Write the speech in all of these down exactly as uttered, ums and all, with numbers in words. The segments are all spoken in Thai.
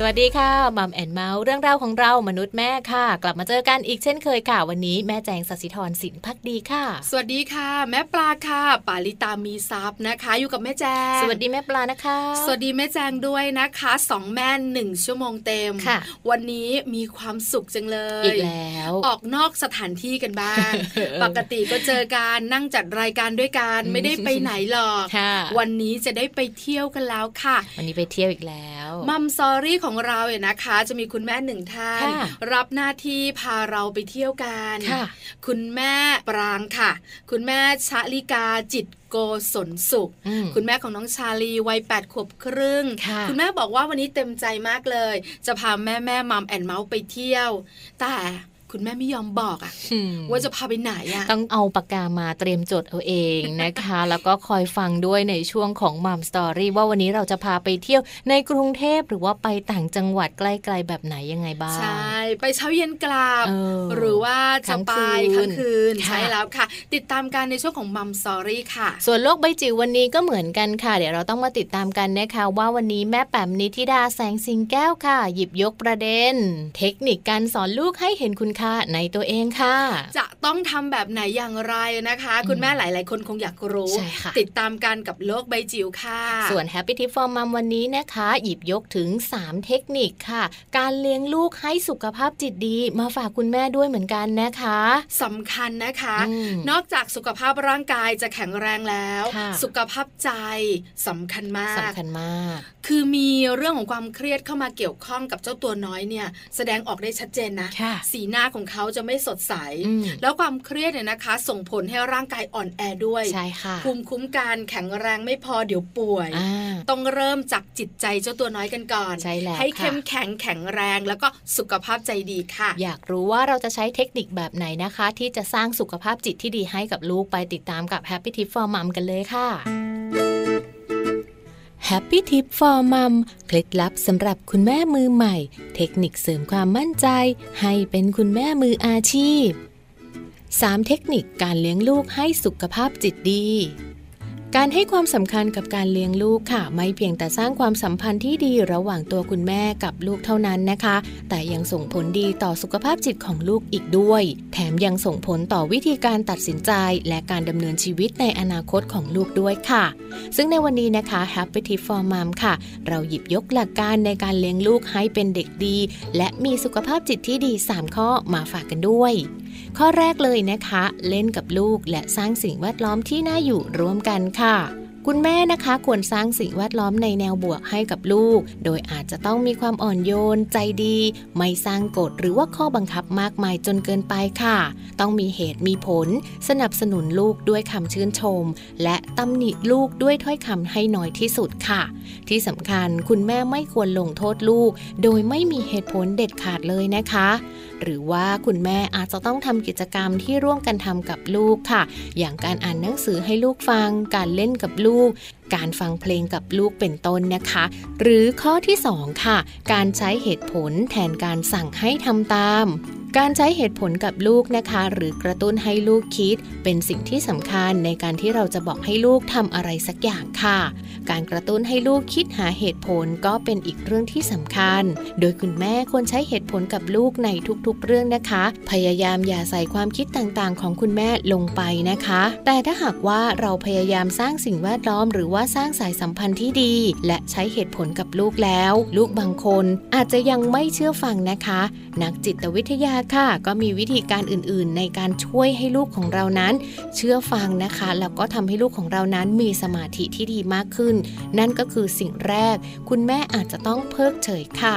สวัสดีค่ะมัมแอนเมาส์เรื่องราวของเรามนุษย์แม่ค่ะกลับมาเจอกันอีกเช่นเคยค่ะวันนี้แม่แจงศศิธรสินภักดีค่ะสวัสดีค่ะแม่ปลาค่ะปาลิตามีทรัพย์นะคะอยู่กับแม่แจงสวัสดีแม่ปลานะคะสวัสดีแม่แจงด้วยนะคะสองแม่หนึ่งชั่วโมงเต็มวันนี้มีความสุขจังเลยอีกแล้วออกนอกสถานที่กันบ้าง ปกติก็เจอกันนั่งจัดรายการด้วยกัน ไม่ได้ไปไหนหรอก วันนี้จะได้ไปเที่ยวกันแล้วค่ะวันนี้ไปเที่ยวอีกแล้วมัมซอรี่ของเราเนี่ยนะคะจะมีคุณแม่หนึ่งท่านรับหน้าที่พาเราไปเที่ยวกันคุณแม่ปรางค่ะคุณแม่ชลิกาจิตโกศลสุขคุณแม่ของน้องชาลีวัยแปดขวบครึ่ง ค, คุณแม่บอกว่าวันนี้เต็มใจมากเลยจะพาแม่แม่มัมแอนด์เมาส์ไปเที่ยวแต่ คุณแม่ไม่ยอมบอกอ่ะว่าจะพาไปไหนอ่ะต้องเอาปากกามาเตรียมจดเอาเองนะคะแล้วก็คอยฟังด้วยในช่วงของ Mom Story ว่าวันนี้เราจะพาไปเที่ยวในกรุงเทพหรือว่าไปต่างจังหวัดใกล้ๆแบบไหนยังไงบ้างใช่ไปเช้าเย็นกลับหรือว่าจะไปค้างคืนใช่แล้วค่ะติดตามกันในช่วงของ Mom Story ค่ะส่วนโลกใบจิ๋ววันนี้ก็เหมือนกันค่ะเดี๋ยวเราต้องมาติดตามกันนะคะว่าวันนี้แม่แป๋มนิธิดาแสงสิงแก้วค่ะหยิบยกประเด็นเทคนิคการสอนลูกให้เห็นคุณค่าในตัวเองค่ะจะต้องทำแบบไหนอย่างไรนะคะคุณแม่หลายๆคนคงอยากรู้ติดตามกันกับโลกใบจิ๋วค่ะส่วน Happy Tip for Mom วันนี้นะคะหยิบยกถึงสามเทคนิคค่ะการเลี้ยงลูกให้สุขภาพจิตดีมาฝากคุณแม่ด้วยเหมือนกันนะคะสำคัญนะคะนอกจากสุขภาพร่างกายจะแข็งแรงแล้วสุขภาพใจสำคัญมากสำคัญมากคือมีเรื่องของความเครียดเข้ามาเกี่ยวข้องกับเจ้าตัวน้อยเนี่ยแสดงออกได้ชัดเจนนะสีหน้าของเขาจะไม่สดใสแล้วความเครียดเนี่ยนะคะส่งผลให้ร่างกายอ่อนแอด้วยภูมิคุ้มกันแข็งแรงไม่พอเดี๋ยวป่วยต้องเริ่มจากจิตใจเจ้าตัวน้อยกันก่อน ใ, ให้เข้มแข็งแข็งแรงแล้วก็สุขภาพใจดีค่ะอยากรู้ว่าเราจะใช้เทคนิคแบบไหนนะคะที่จะสร้างสุขภาพจิตที่ดีให้กับลูกไปติดตามกับ Happy Tip for Mom กันเลยค่ะHappy Tip for Mom เคล็ดลับสำหรับคุณแม่มือใหม่เทคนิคเสริมความมั่นใจให้เป็นคุณแม่มืออาชีพสามเทคนิคการเลี้ยงลูกให้สุขภาพจิตดีการให้ความสำคัญกับการเลี้ยงลูกค่ะไม่เพียงแต่สร้างความสัมพันธ์ที่ดีระหว่างตัวคุณแม่กับลูกเท่านั้นนะคะแต่ยังส่งผลดีต่อสุขภาพจิตของลูกอีกด้วยแถมยังส่งผลต่อวิธีการตัดสินใจและการดำเนินชีวิตในอนาคตของลูกด้วยค่ะซึ่งในวันนี้นะคะ Happy Tip for Mom ค่ะเราหยิบยกหลักการในการเลี้ยงลูกให้เป็นเด็กดีและมีสุขภาพจิตที่ดีสามข้อมาฝากกันด้วยข้อแรกเลยนะคะเล่นกับลูกและสร้างสิ่งแวดล้อมที่น่าอยู่ร่วมกันค่ะคุณแม่นะคะควรสร้างสิ่งแวดล้อมในแนวบวกให้กับลูกโดยอาจจะต้องมีความอ่อนโยนใจดีไม่สร้างกฎหรือว่าข้อบังคับมากมายจนเกินไปค่ะต้องมีเหตุมีผลสนับสนุนลูกด้วยคำชื่นชมและตำหนิลูกด้วยถ้อยคำให้น้อยที่สุดค่ะที่สำคัญคุณแม่ไม่ควรลงโทษลูกโดยไม่มีเหตุผลเด็ดขาดเลยนะคะหรือว่าคุณแม่อาจจะต้องทำกิจกรรมที่ร่วมกันทำกับลูกค่ะอย่างการอ่านหนังสือให้ลูกฟังการเล่นกับลูกการฟังเพลงกับลูกเป็นต้นนะคะหรือข้อที่สองค่ะการใช้เหตุผลแทนการสั่งให้ทำตามการใช้เหตุผลกับลูกนะคะหรือกระตุ้นให้ลูกคิดเป็นสิ่งที่สำคัญในการที่เราจะบอกให้ลูกทำอะไรสักอย่างค่ะการกระตุ้นให้ลูกคิดหาเหตุผลก็เป็นอีกเรื่องที่สำคัญโดยคุณแม่ควรใช้เหตุผลกับลูกในทุกๆเรื่องนะคะพยายามอย่าใส่ความคิดต่างๆของคุณแม่ลงไปนะคะแต่ถ้าหากว่าเราพยายามสร้างสิ่งแวดล้อมหรือว่าสร้างสายสัมพันธ์ที่ดีและใช้เหตุผลกับลูกแล้วลูกบางคนอาจจะยังไม่เชื่อฟังนะคะนักจิตวิทยาค่ะก็มีวิธีการอื่นๆในการช่วยให้ลูกของเรานั้นเชื่อฟังนะคะแล้วก็ทำให้ลูกของเรานั้นมีสมาธิที่ดีมากขึ้นนั่นก็คือสิ่งแรกคุณแม่อาจจะต้องเพิกเฉยค่ะ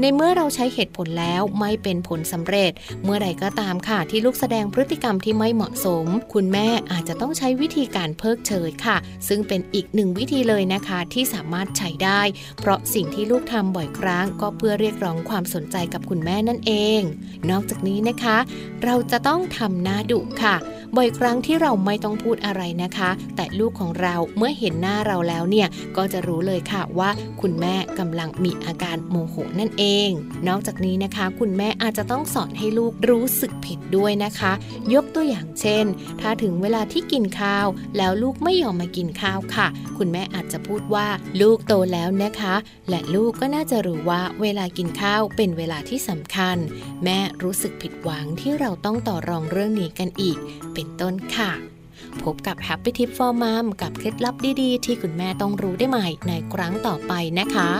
ในเมื่อเราใช้เหตุผลแล้วไม่เป็นผลสำเร็จเมื่อใดก็ตามค่ะที่ลูกแสดงพฤติกรรมที่ไม่เหมาะสมคุณแม่อาจจะต้องใช้วิธีการเพิกเฉยค่ะซึ่งเป็นอีกหนึ่งวิธีเลยนะคะที่สามารถใช้ได้เพราะสิ่งที่ลูกทำบ่อยครั้งก็เพื่อเรียกร้องความสนใจกับคุณแม่นั่นเองนอกจากนี้นะคะเราจะต้องทำหน้าดุค่ะบ่อยครั้งที่เราไม่ต้องพูดอะไรนะคะแต่ลูกของเราเมื่อเห็นหน้าเราแล้วเนี่ยก็จะรู้เลยค่ะว่าคุณแม่กำลังมีอาการโมโหนั่นเองนอกจากนี้นะคะคุณแม่อาจจะต้องสอนให้ลูกรู้สึกผิดด้วยนะคะยกตัวอย่างเช่นถ้าถึงเวลาที่กินข้าวแล้วลูกไม่ยอมมากินข้าวค่ะคุณแม่อาจจะพูดว่าลูกโตแล้วนะคะและลูกก็น่าจะรู้ว่าเวลากินข้าวเป็นเวลาที่สำคัญแม่รู้สึกผิดหวังที่เราต้องต่อรองเรื่องนี้กันอีกเป็นต้นค่ะพบกับ Happy Tip for Mom กับเคล็ดลับดีๆที่คุณแม่ต้องรู้ได้ใหม่ในครั้งต่อไปนะคะ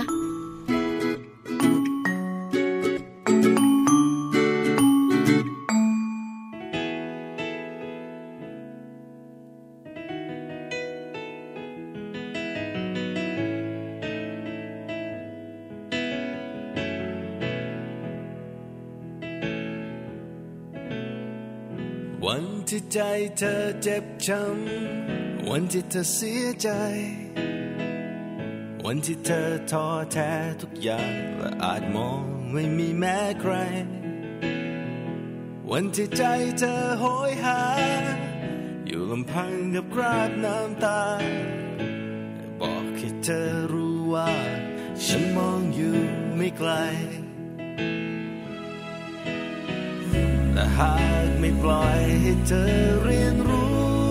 วันที่ใจเธอเจ็บช้ำวันที่เธอเสียใจวันที่เธอท้อแท้ทุกอย่างและอาจมองไม่มีแม้ใคร วันที่ใจเธอโหยหาอยู่ลำพังกับกราดน้ำตาบอกให้เธอรู้ว่าฉันมองอยู่ไม่ไกลและหากไม่ปล่อยให้เธอเรียนรู้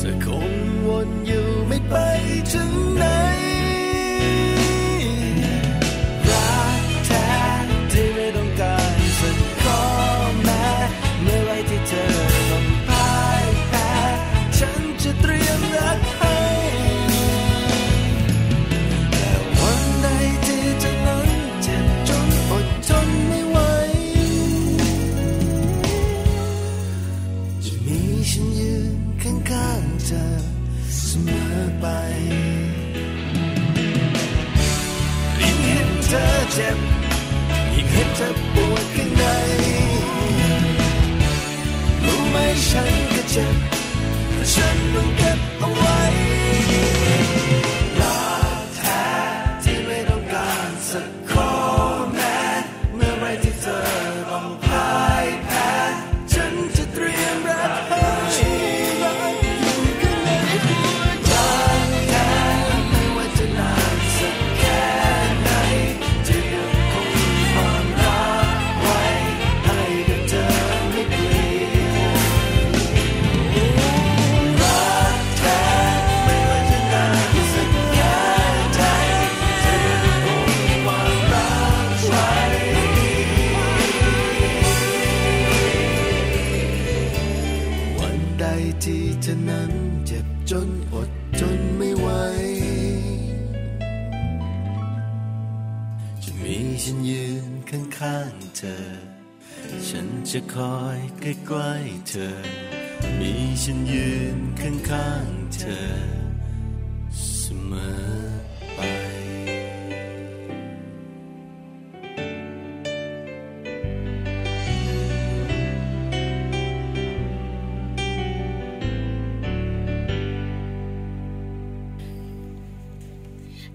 จะคงวนอยู่ไม่ไปถึงไหนรักแท้ที่ไม่ต้องการสักข้อแม้เมื่อไรที่เธอต้องพ่ายแพ้ฉันจะเตรียมรักให้แต่วันใดที่เธอนั้นเจ็บจนอดทนไม่ไหวจะมีฉันยืนข้างๆเธอเสมอไปยิ่งเห็นเธอเจ็บยิ่งเห็นเธอปวดข้างในรู้ไหมฉันก็เจ็บแต่ฉันต้องเก็บเอาไว้รักแท้ที่ไม่ต้องการสักข้อแม้เมื่อไรที่เธอต้องพ่ายแพ้ฉันจะเตรียมรักให้ที่เธอนั้นเจ็บจนอดทนไม่ไหวจะมีฉันยืนข้างๆเธอฉันจะคอยใกล้ๆเธอมีฉันยืนข้างๆเธอเสมอไป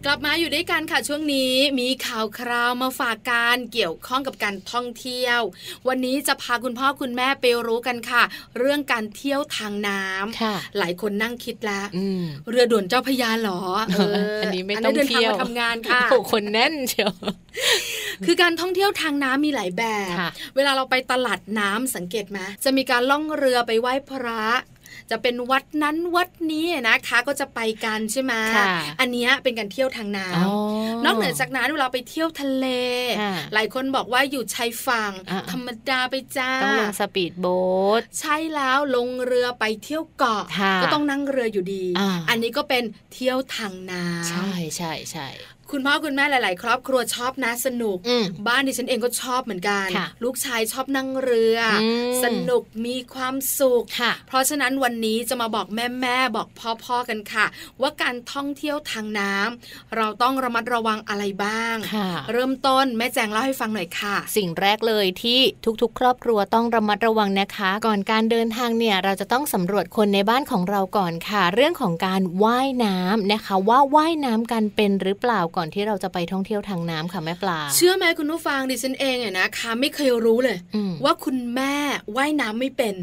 กลับมาอยู่ด้วยกันค่ะช่วงนี้มีข่าวคราวมาฝากการเกี่ยวข้องกับการท่องเที่ยววันนี้จะพาคุณพ่อคุณแม่ไปรู้กันค่ะเรื่องการเที่ยวทางน้ำหลายคนนั่งคิดแล้วเรือด่วนเจ้าพระยาหรอ อ, อ, อันนี้ไม่ต้องเที่ยวทำงานค่ะโอ้คนแน่นเชียวคือการท่องเที่ยวทางน้ำมีหลายแบบเวลาเราไปตลาดน้ำสังเกตไหมจะมีการล่องเรือไปไหว้พระจะเป็นวัดนั้นวัดนี้นะคะก็จะไปกันใช่ไหมอันนี้เป็นการเที่ยวทางน้ำนอกเหนือจากนั้นเวลาไปเที่ยวทะเลหลายคนบอกว่าอยู่ชายฝั่งธรรมดาไปจ้าต้องลงสปีดโบ๊ทใช่แล้วลงเรือไปเที่ยวเกาะก็ต้องนั่งเรืออยู่ดี อ, อันนี้ก็เป็นเที่ยวทางน้ำใช่ใช่ใช่คุณพ่อคุณแม่หลายๆครอบครัวชอบนะสนุกบ้านดิฉันเองก็ชอบเหมือนกันลูกชายชอบนั่งเรือสนุกมีความสุขเพราะฉะนั้นวันนี้จะมาบอกแม่ๆบอกพ่อๆกันค่ะว่าการท่องเที่ยวทางน้ำเราต้องระมัดระวังอะไรบ้างเริ่มต้นแม่แจงเล่าให้ฟังหน่อยค่ะสิ่งแรกเลยที่ทุกๆครอบครัวต้องระมัดระวังนะคะก่อนการเดินทางเนี่ยเราจะต้องสำรวจคนในบ้านของเราก่อนค่ะเรื่องของการว่ายน้ำนะคะว่าว่ายน้ำกันเป็นหรือเปล่าก่อนที่เราจะไปท่องเที่ยวทางน้ำค่ะแม่ปลาเชื่อไหมคุณผู้ฟังดิฉันเองเนี่ยนะคะไม่เคยรู้เลยว่าคุณแม่ว่ายน้ำไม่เป็น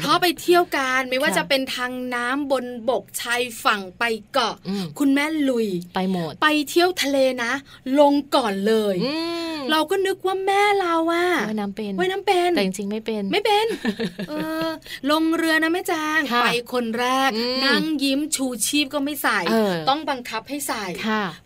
เพราะไปเที่ยวกันไม่ว่าจะเป็นทางน้ำบนบกชายฝั่งไปเกาะคุณแม่ลุยไปหมดไปเที่ยวทะเลนะลงก่อนเลยเราก็นึกว่าแม่เราอะว่ายน้ำเป็นว่ายน้ำเป็นแต่จริงๆไม่เป็นไม่เป็น เออลงเรือนะแม่จางไปคนแรกนั่งยิ้มชูชีพก็ไม่ใส่ต้องบังคับให้ใส่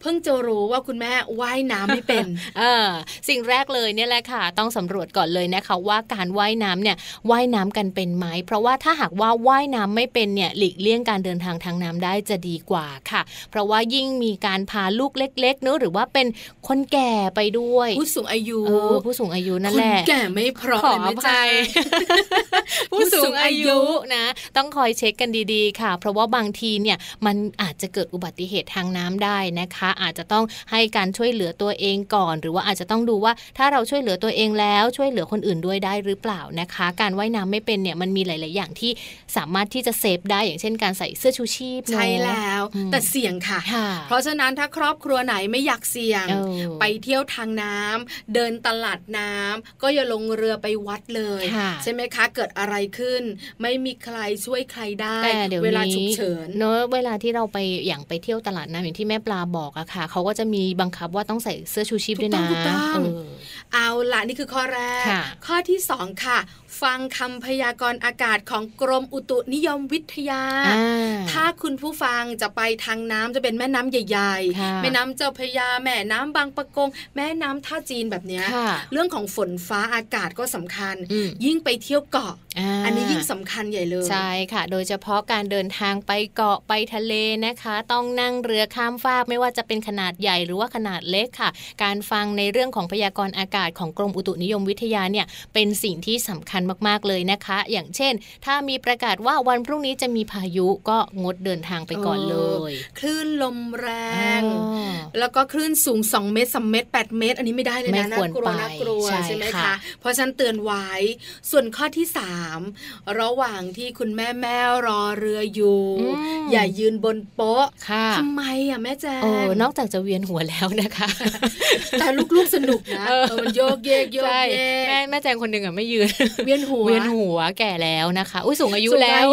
เพิ่งจะรู้ว่าคุณแม่ว่ายน้ำไม่เป็น เออสิ่งแรกเลยเนี่ยแหละค่ะต้องสำรวจก่อนเลยนะคะว่าการว่ายน้ำเนี่ยว่ายน้ำกันเป็นไหมเพราะว่าถ้าหากว่าว่ายน้ำไม่เป็นเนี่ยหลีกเลี่ยงการเดินทางทางน้ำได้จะดีกว่าค่ะเพราะว่ายิ่งมีการพาลูกเล็กๆเนอะหรือว่าเป็นคนแก่ไปด้วยผู้สูงอายุผู้สูงอายุนั่นแหละคนแก่ไม่พร้อมขออภัย ผู้สูงอายุนะต้องคอยเช็คกันดีๆค่ะเพราะว่าบางทีเนี่ยมันอาจจะเกิดอุบัติเหตุทางน้ำได้นะคะอาจจะต้องให้การช่วยเหลือตัวเองก่อนหรือว่าอาจจะต้องดูว่าถ้าเราช่วยเหลือตัวเองแล้วช่วยเหลือคนอื่นด้วยได้หรือเปล่านะคะการว่ายน้ำไม่เป็นเนี่ยมันมีหลายๆอย่างที่สามารถที่จะเซฟได้อย่างเช่นการใส่เสื้อชูชีพใช่แล้วแต่เสี่ยงค่ะเพราะฉะนั้นถ้าครอบครัวไหนไม่อยากเสี่ยงไปเที่ยวทางน้ำ เดินตลาดน้ำก็อย่าลงเรือไปวัดเลยใช่ไหมคะเกิดอะไรขึ้นไม่มีใครช่วยใครได้เวลาฉุกเฉินเนอะเวลาที่เราไปอย่างไปเที่ยวตลาดน้ำอย่างที่แม่ปลาบอกอะค่ะเขาก็จะมีบังคับว่าต้องใส่เสื้อชูชีพด้วยนะเอาละนี่คือข้อแรกข้อที่สองค่ะฟังคำพยากรณ์อากาศของกรมอุตุนิยมวิทยาถ้าคุณผู้ฟังจะไปทางน้ำจะเป็นแม่น้ำใหญ่ๆแม่น้ำเจ้าพระยาแม่น้ำบางปะกงแม่น้ำท่าจีนแบบนี้เรื่องของฝนฟ้าอากาศก็สำคัญยิ่งไปเที่ยวเกาะ อ, อันนี้ยิ่งสำคัญใหญ่เลยใช่ค่ะโดยเฉพาะการเดินทางไปเกาะไปทะเลนะคะต้องนั่งเรือข้ามฟากไม่ว่าจะเป็นขนาดใหญ่หรือว่าขนาดเล็กค่ะการฟังในเรื่องของพยากรณ์อากาศของกรมอุตุนิยมวิทยาเนี่ยเป็นสิ่งที่สำคัญมากๆเลยนะคะอย่างเช่นถ้ามีประกาศว่าวันพรุ่งนี้จะมีพายุก็งดเดินทางไปก่อนเลยคลื่นลมแรงแล้วก็คลื่นสูงสองเมตรสามเมตรแปดเมตรอันนี้ไม่ได้เลยนะน่ากลัวน่ากลัวใช่ไหมคะเพราะฉันเตือนไว้ส่วนข้อที่สามระหว่างที่คุณแม่แม่รอเรืออยู่อย่ายืนบนโป๊ะทำไมอ่ะแม่แจ้งนอกจากจะเวียนหัวแล้วนะคะแต่ลูกๆสนุกนะมันโยกเยกโยกเยกแม่แม่แจ้งคนหนึ่งอ่ะไม่ยืนเวียนหัวเวียนหัวแก่แล้วนะคะอุ้ยสูงอายุแล้ว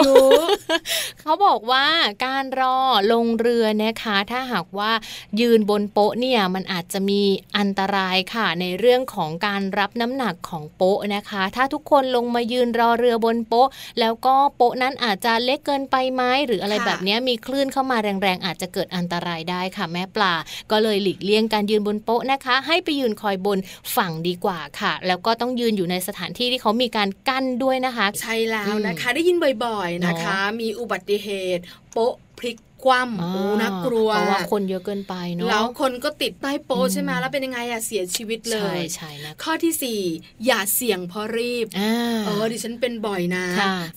เขาบอกว่าการรอลงเรือนะคะถ้าหากว่ายืนบนโป๊ะเนี่ยมันอาจจะมีอันตรายค่ะในเรื่องของการรับน้ำหนักของโป๊ะนะคะถ้าทุกคนลงมายืนรอเรือบนโป๊ะแล้วก็โป๊ะนั้นอาจจะเล็กเกินไปไหมหรืออะไรแบบนี้มีคลื่นเข้ามาแรงๆอาจจะเกิดอันตรายได้ค่ะแม่ปลาก็เลยหลีกเลี่ยงการยืนบนโป๊ะนะคะให้ไปยืนคอยบนฝั่งดีกว่าค่ะแล้วก็ต้องยืนอยู่ในสถานที่ที่เขามีการกั้นด้วยนะคะใช่แล้วนะคะได้ยินบ่อยๆนะคะมีอุบัติเหตุโป๊ะพลิกคว่ำโอ้น่ากลัวเพราะว่าคนเยอะเกินไปเนาะแล้วคนก็ติดใต้โป๊ะใช่ไหมแล้วเป็นยังไงอะเสียชีวิตเลยใช่ใช่นะข้อที่สี่อย่าเสี่ยงเพราะรีบเออดิฉันเป็นบ่อยนะ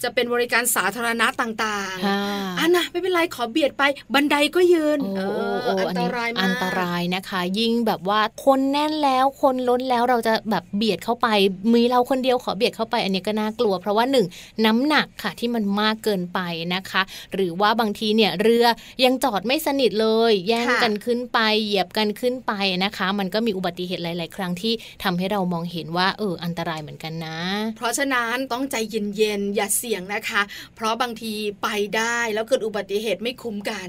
จะเป็นบริการสาธารณะต่างๆอันนะไม่เป็นไรขอเบียดไปบันไดก็ยืนเอออันตรายมากอันตรายนะคะยิ่งแบบว่าคนแน่นแล้วคนล้นแล้วเราจะแบบเบียดเข้าไปมีเราคนเดียวขอเบียดเข้าไปอันนี้ก็น่ากลัวเพราะว่าหนึ่งน้ำหนักค่ะที่มันมากเกินไปนะคะหรือว่าบางทีเนี่ยเรือยังจอดไม่สนิทเลยแย่งกันขึ้นไปเหยียบกันขึ้นไปนะคะมันก็มีอุบัติเหตุหลายๆครั้งที่ทำให้เรามองเห็นว่าเอออันตรายเหมือนกันนะเพราะฉะนั้นต้องใจเย็นๆอย่าเสี่ยงนะคะเพราะบางทีไปได้แล้วเกิดอุบัติเหตุไม่คุ้มกัน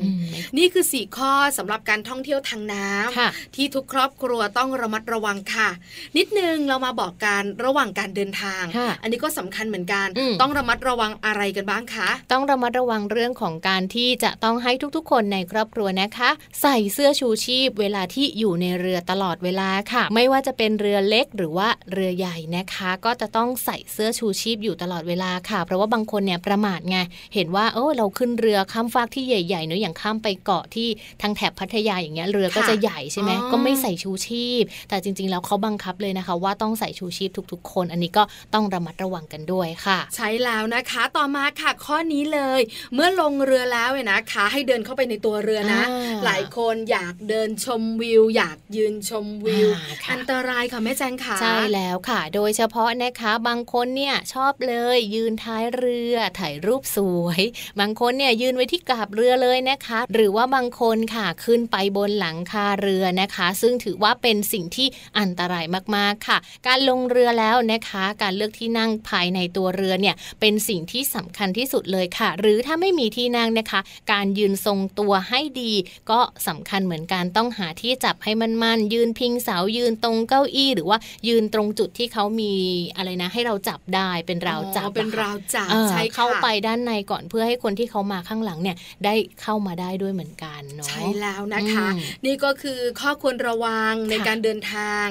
นี่คือสี่ข้อสำหรับการท่องเที่ยวทางน้ำที่ทุกครอบครัวต้องระมัดระวังค่ะนิดนึงเรามาบอกกันระหว่างการเดินทางอันนี้ก็สำคัญเหมือนกันต้องระมัดระวังอะไรกันบ้างคะต้องระมัดระวังเรื่องของการที่จะต้องให้ทุกๆคนในครอบครัวนะคะใส่เสื้อชูชีพเวลาที่อยู่ในเรือตลอดเวลาค่ะไม่ว่าจะเป็นเรือเล็กหรือว่าเรือใหญ่นะคะก็จะต้องใส่เสื้อชูชีพอยู่ตลอดเวลาค่ะเพราะว่าบางคนเนี่ยประมาทไงเห็นว่าเออเราขึ้นเรือข้ามฟากที่ใหญ่ๆเนอะอย่างข้ามไปเกาะที่ทางแถบพัทยาอย่างเงี้ยเรือก็จะใหญ่ใช่ไหมก็ไม่ใส่ชูชีพแต่จริงๆแล้วเขาบังคับเลยนะคะว่าต้องใส่ชูชีพทุกๆคนอันนี้ก็ต้องระมัดระวังกันด้วยค่ะใช่แล้วนะคะต่อมาค่ะข้อนี้เลยเมื่อลงเรือแล้วเนี่ยนะคะให้เดินเข้าไปในตัวเรือนะหลายคนอยากเดินชมวิวอยากยืนชมวิวอันตรายค่ะแม่แจงค่ะใช่แล้วค่ะโดยเฉพาะนะคะบางคนเนี่ยชอบเลยยืนท้ายเรือถ่ายรูปสวยบางคนเนี่ยยืนไว้ที่กาบเรือเลยนะคะหรือว่าบางคนค่ะขึ้นไปบนหลังคาเรือนะคะซึ่งถือว่าเป็นสิ่งที่อันตรายมากๆค่ะการลงเรือแล้วนะคะการเลือกที่นั่งภายในตัวเรือเนี่ยเป็นสิ่งที่สำคัญที่สุดเลยค่ะหรือถ้าไม่มีที่นั่งนะคะการยืนทรงตัวให้ดีก็สำคัญเหมือนกันต้องหาที่จับให้มั่นๆยืนพิงเสายืนตรงเก้าอี้หรือว่ายืนตรงจุดที่เขามีอะไรนะให้เราจับได้เป็นราวจับเป็นราวจับใช่เข้าไปด้านในก่อนเพื่อให้คนที่เขามาข้างหลังเนี่ยได้เข้ามาได้ด้วยเหมือนกันเนาะใช่แล้วนะคะนี่ก็คือข้อควรระวังในการเดินทาง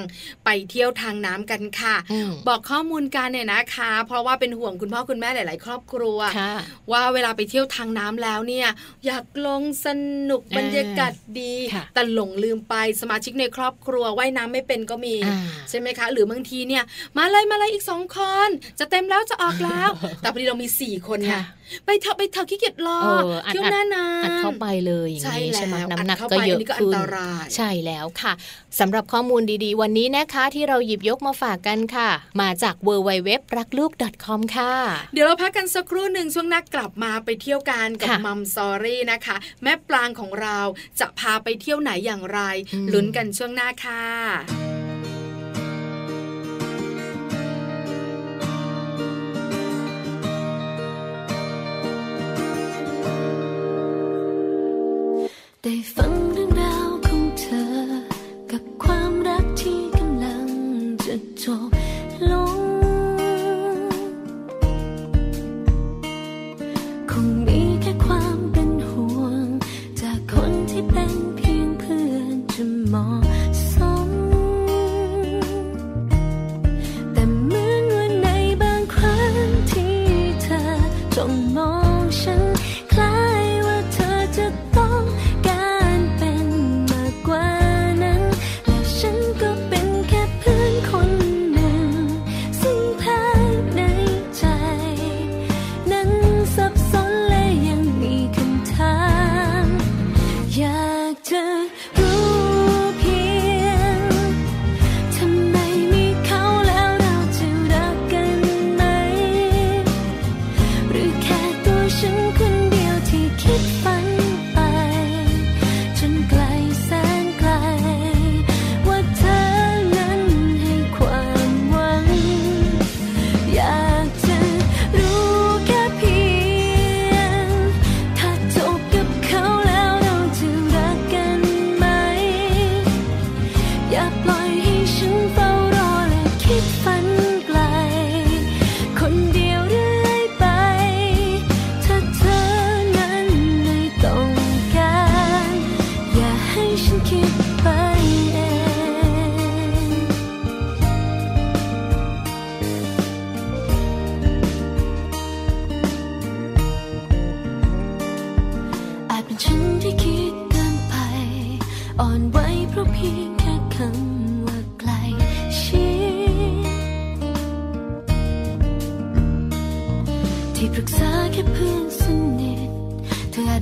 ไปเที่ยวทางน้ำกันค่ะบอกข้อมูลกันเนี่ยนะคะเพราะว่าเป็นห่วงคุณพ่อคุณแม่หลายๆครอบครัวว่าเวลาไปเที่ยวทางน้ำแล้วเนี่ยอยากลงสนุกบรรยากาศดีแต่หลงลืมไปสมาชิกในครอบครัวว่ายน้ำไม่เป็นก็มีใช่ไหมคะหรือบางทีเนี่ยมาเลยมาเลยอีกสองคนจะเต็มแล้วจะออกแล้วแต่พอดีเรามีสี่คนไงไปเถอะไปเถอะขี้เกียจรอเที่ยวหน้านานอัดเข้าไปเลยอย่างนี้ใช่ไหมน้ำหนักก็เยอะขึ้นใช่แล้วค่ะสำหรับข้อมูลดีๆวันนี้นะคะที่เราหยิบยกมาฝากกันค่ะมาจาก ดับเบิลยู ดับเบิลยู ดับเบิลยู ดอท รักลูก ดอท คอม ค่ะเดี๋ยวเราพักกันสักครู่นึงช่วงหน้ากลับมาไปเที่ยวกันกับมัมซอรี่นะคะแม่ปลางของเราจะพาไปเที่ยวไหนอย่างไรลุ้นกันช่วงหน้าค่ะ เหมาะสมแต่เหมือนว่าในบางครั้งที่เธอจ้องมองฉันคล้ายว่าเธอจะต้องการเป็นมากกว่านั้นและฉันก็เป็นแค่เพื่อนคนหนึ่งซึ่งภายในใจนั้นสับสนและยังมีคำถามอยากจะ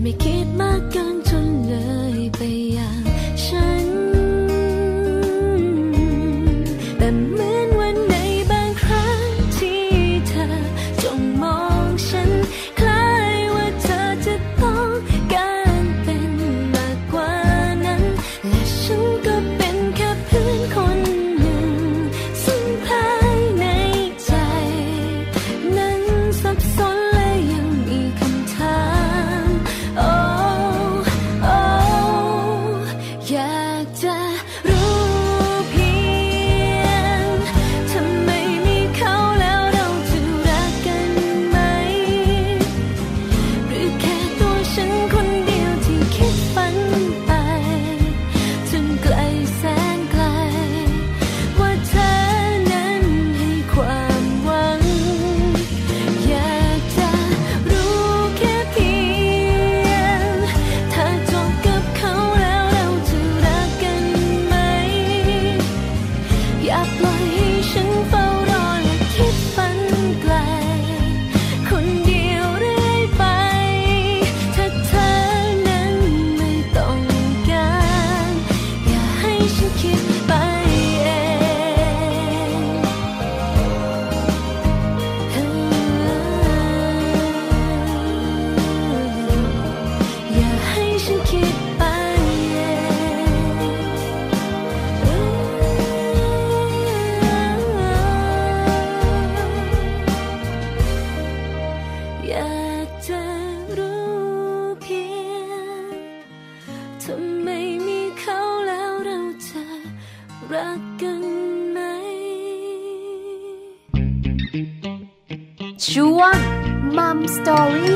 ไม่คิดมากเกินจนเลยไปอย่างฉันแต่เหมือนวันในบางครั้งที่เธอจ้องมองฉันคล้ายว่าเธอจะต้องการเป็นมากกว่านั้นและฉันก็เป็นแค่เพื่อนคนหนึ่งซึ่งภายในใจนั้นสับสนและยังมีคำถามช่วง Mom Story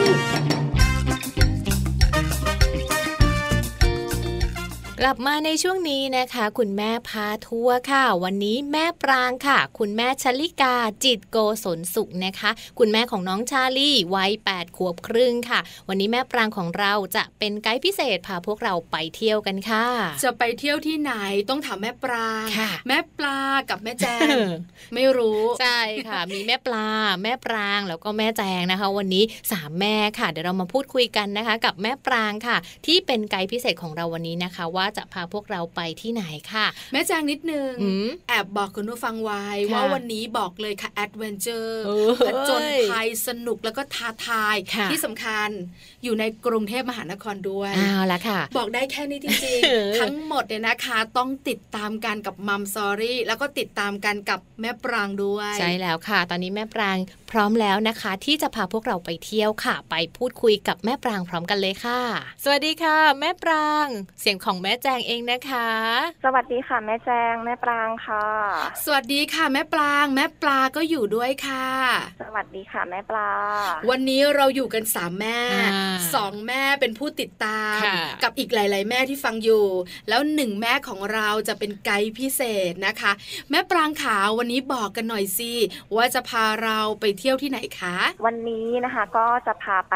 กลับมาในช่วงนี้นะคะคุณแม่พาทัวร์ค่ะวันนี้แม่ปรางค่ะคุณแม่ชลิกาจิตโกศลสุขนะคะคุณแม่ของน้องชาลีวัยแปดขวบครึ่งค่ะวันนี้แม่ปรางของเราจะเป็นไกด์พิเศษพาพวกเราไปเที่ยวกันค่ะจะไปเที่ยวที่ไหนต้องถามแม่ปรางแม่ปลากับแม่แจง ไม่รู้ใช่ค่ะมีแม่ปลาแม่ปรางแล้วก็แม่แจงนะคะวันนี้สามแม่ค่ะเดี๋ยวเรามาพูดคุยกันนะคะกับแม่ปรางค่ะที่เป็นไกด์พิเศษของเราวันนี้นะคะว่าจะพาพวกเราไปที่ไหนค่ะแม่แจงนิดนึงแอบบอกคุณผู้ฟังไว้ว่าวันนี้บอกเลยค่ะแอดเวนเจอร์ผจญภัยสนุกแล้วก็ท้าทายที่สำคัญอยู่ในกรุงเทพมหานครด้วยอ้าวละค่ะบอกได้แค่นี้จริงๆ ทั้งหมดเนี่ยนะคะต้องติดตามกันกับมัมซอรี่แล้วก็ติดตามกันกับแม่ปรางด้วยใช่แล้วค่ะตอนนี้แม่ปรางพร้อมแล้วนะคะที่จะพาพวกเราไปเที่ยวค่ะไปพูดคุยกับแม่ปรางพร้อมกันเลยค่ะสวัสดีค่ะแม่ปรางเสียงของแม่ แจงเองนะคะสวัสดีค่ะแม่แจงแม่ปรางค่ะสวัสดีค่ะแม่ปรางแม่ปลาก็อยู่ด้วยค่ะสวัสดีค่ะแม่ปลาวันนี้เราอยู่กันสามแม่สองแม่เป็นผู้ติดตามกับอีกหลายๆแม่ที่ฟังอยู่แล้วหนึ่งแม่ของเราจะเป็นไกด์พิเศษนะคะแม่ปรางขาววันนี้บอกกันหน่อยสิว่าจะพาเราไปเที่ยวที่ไหนคะวันนี้นะคะก็จะพาไป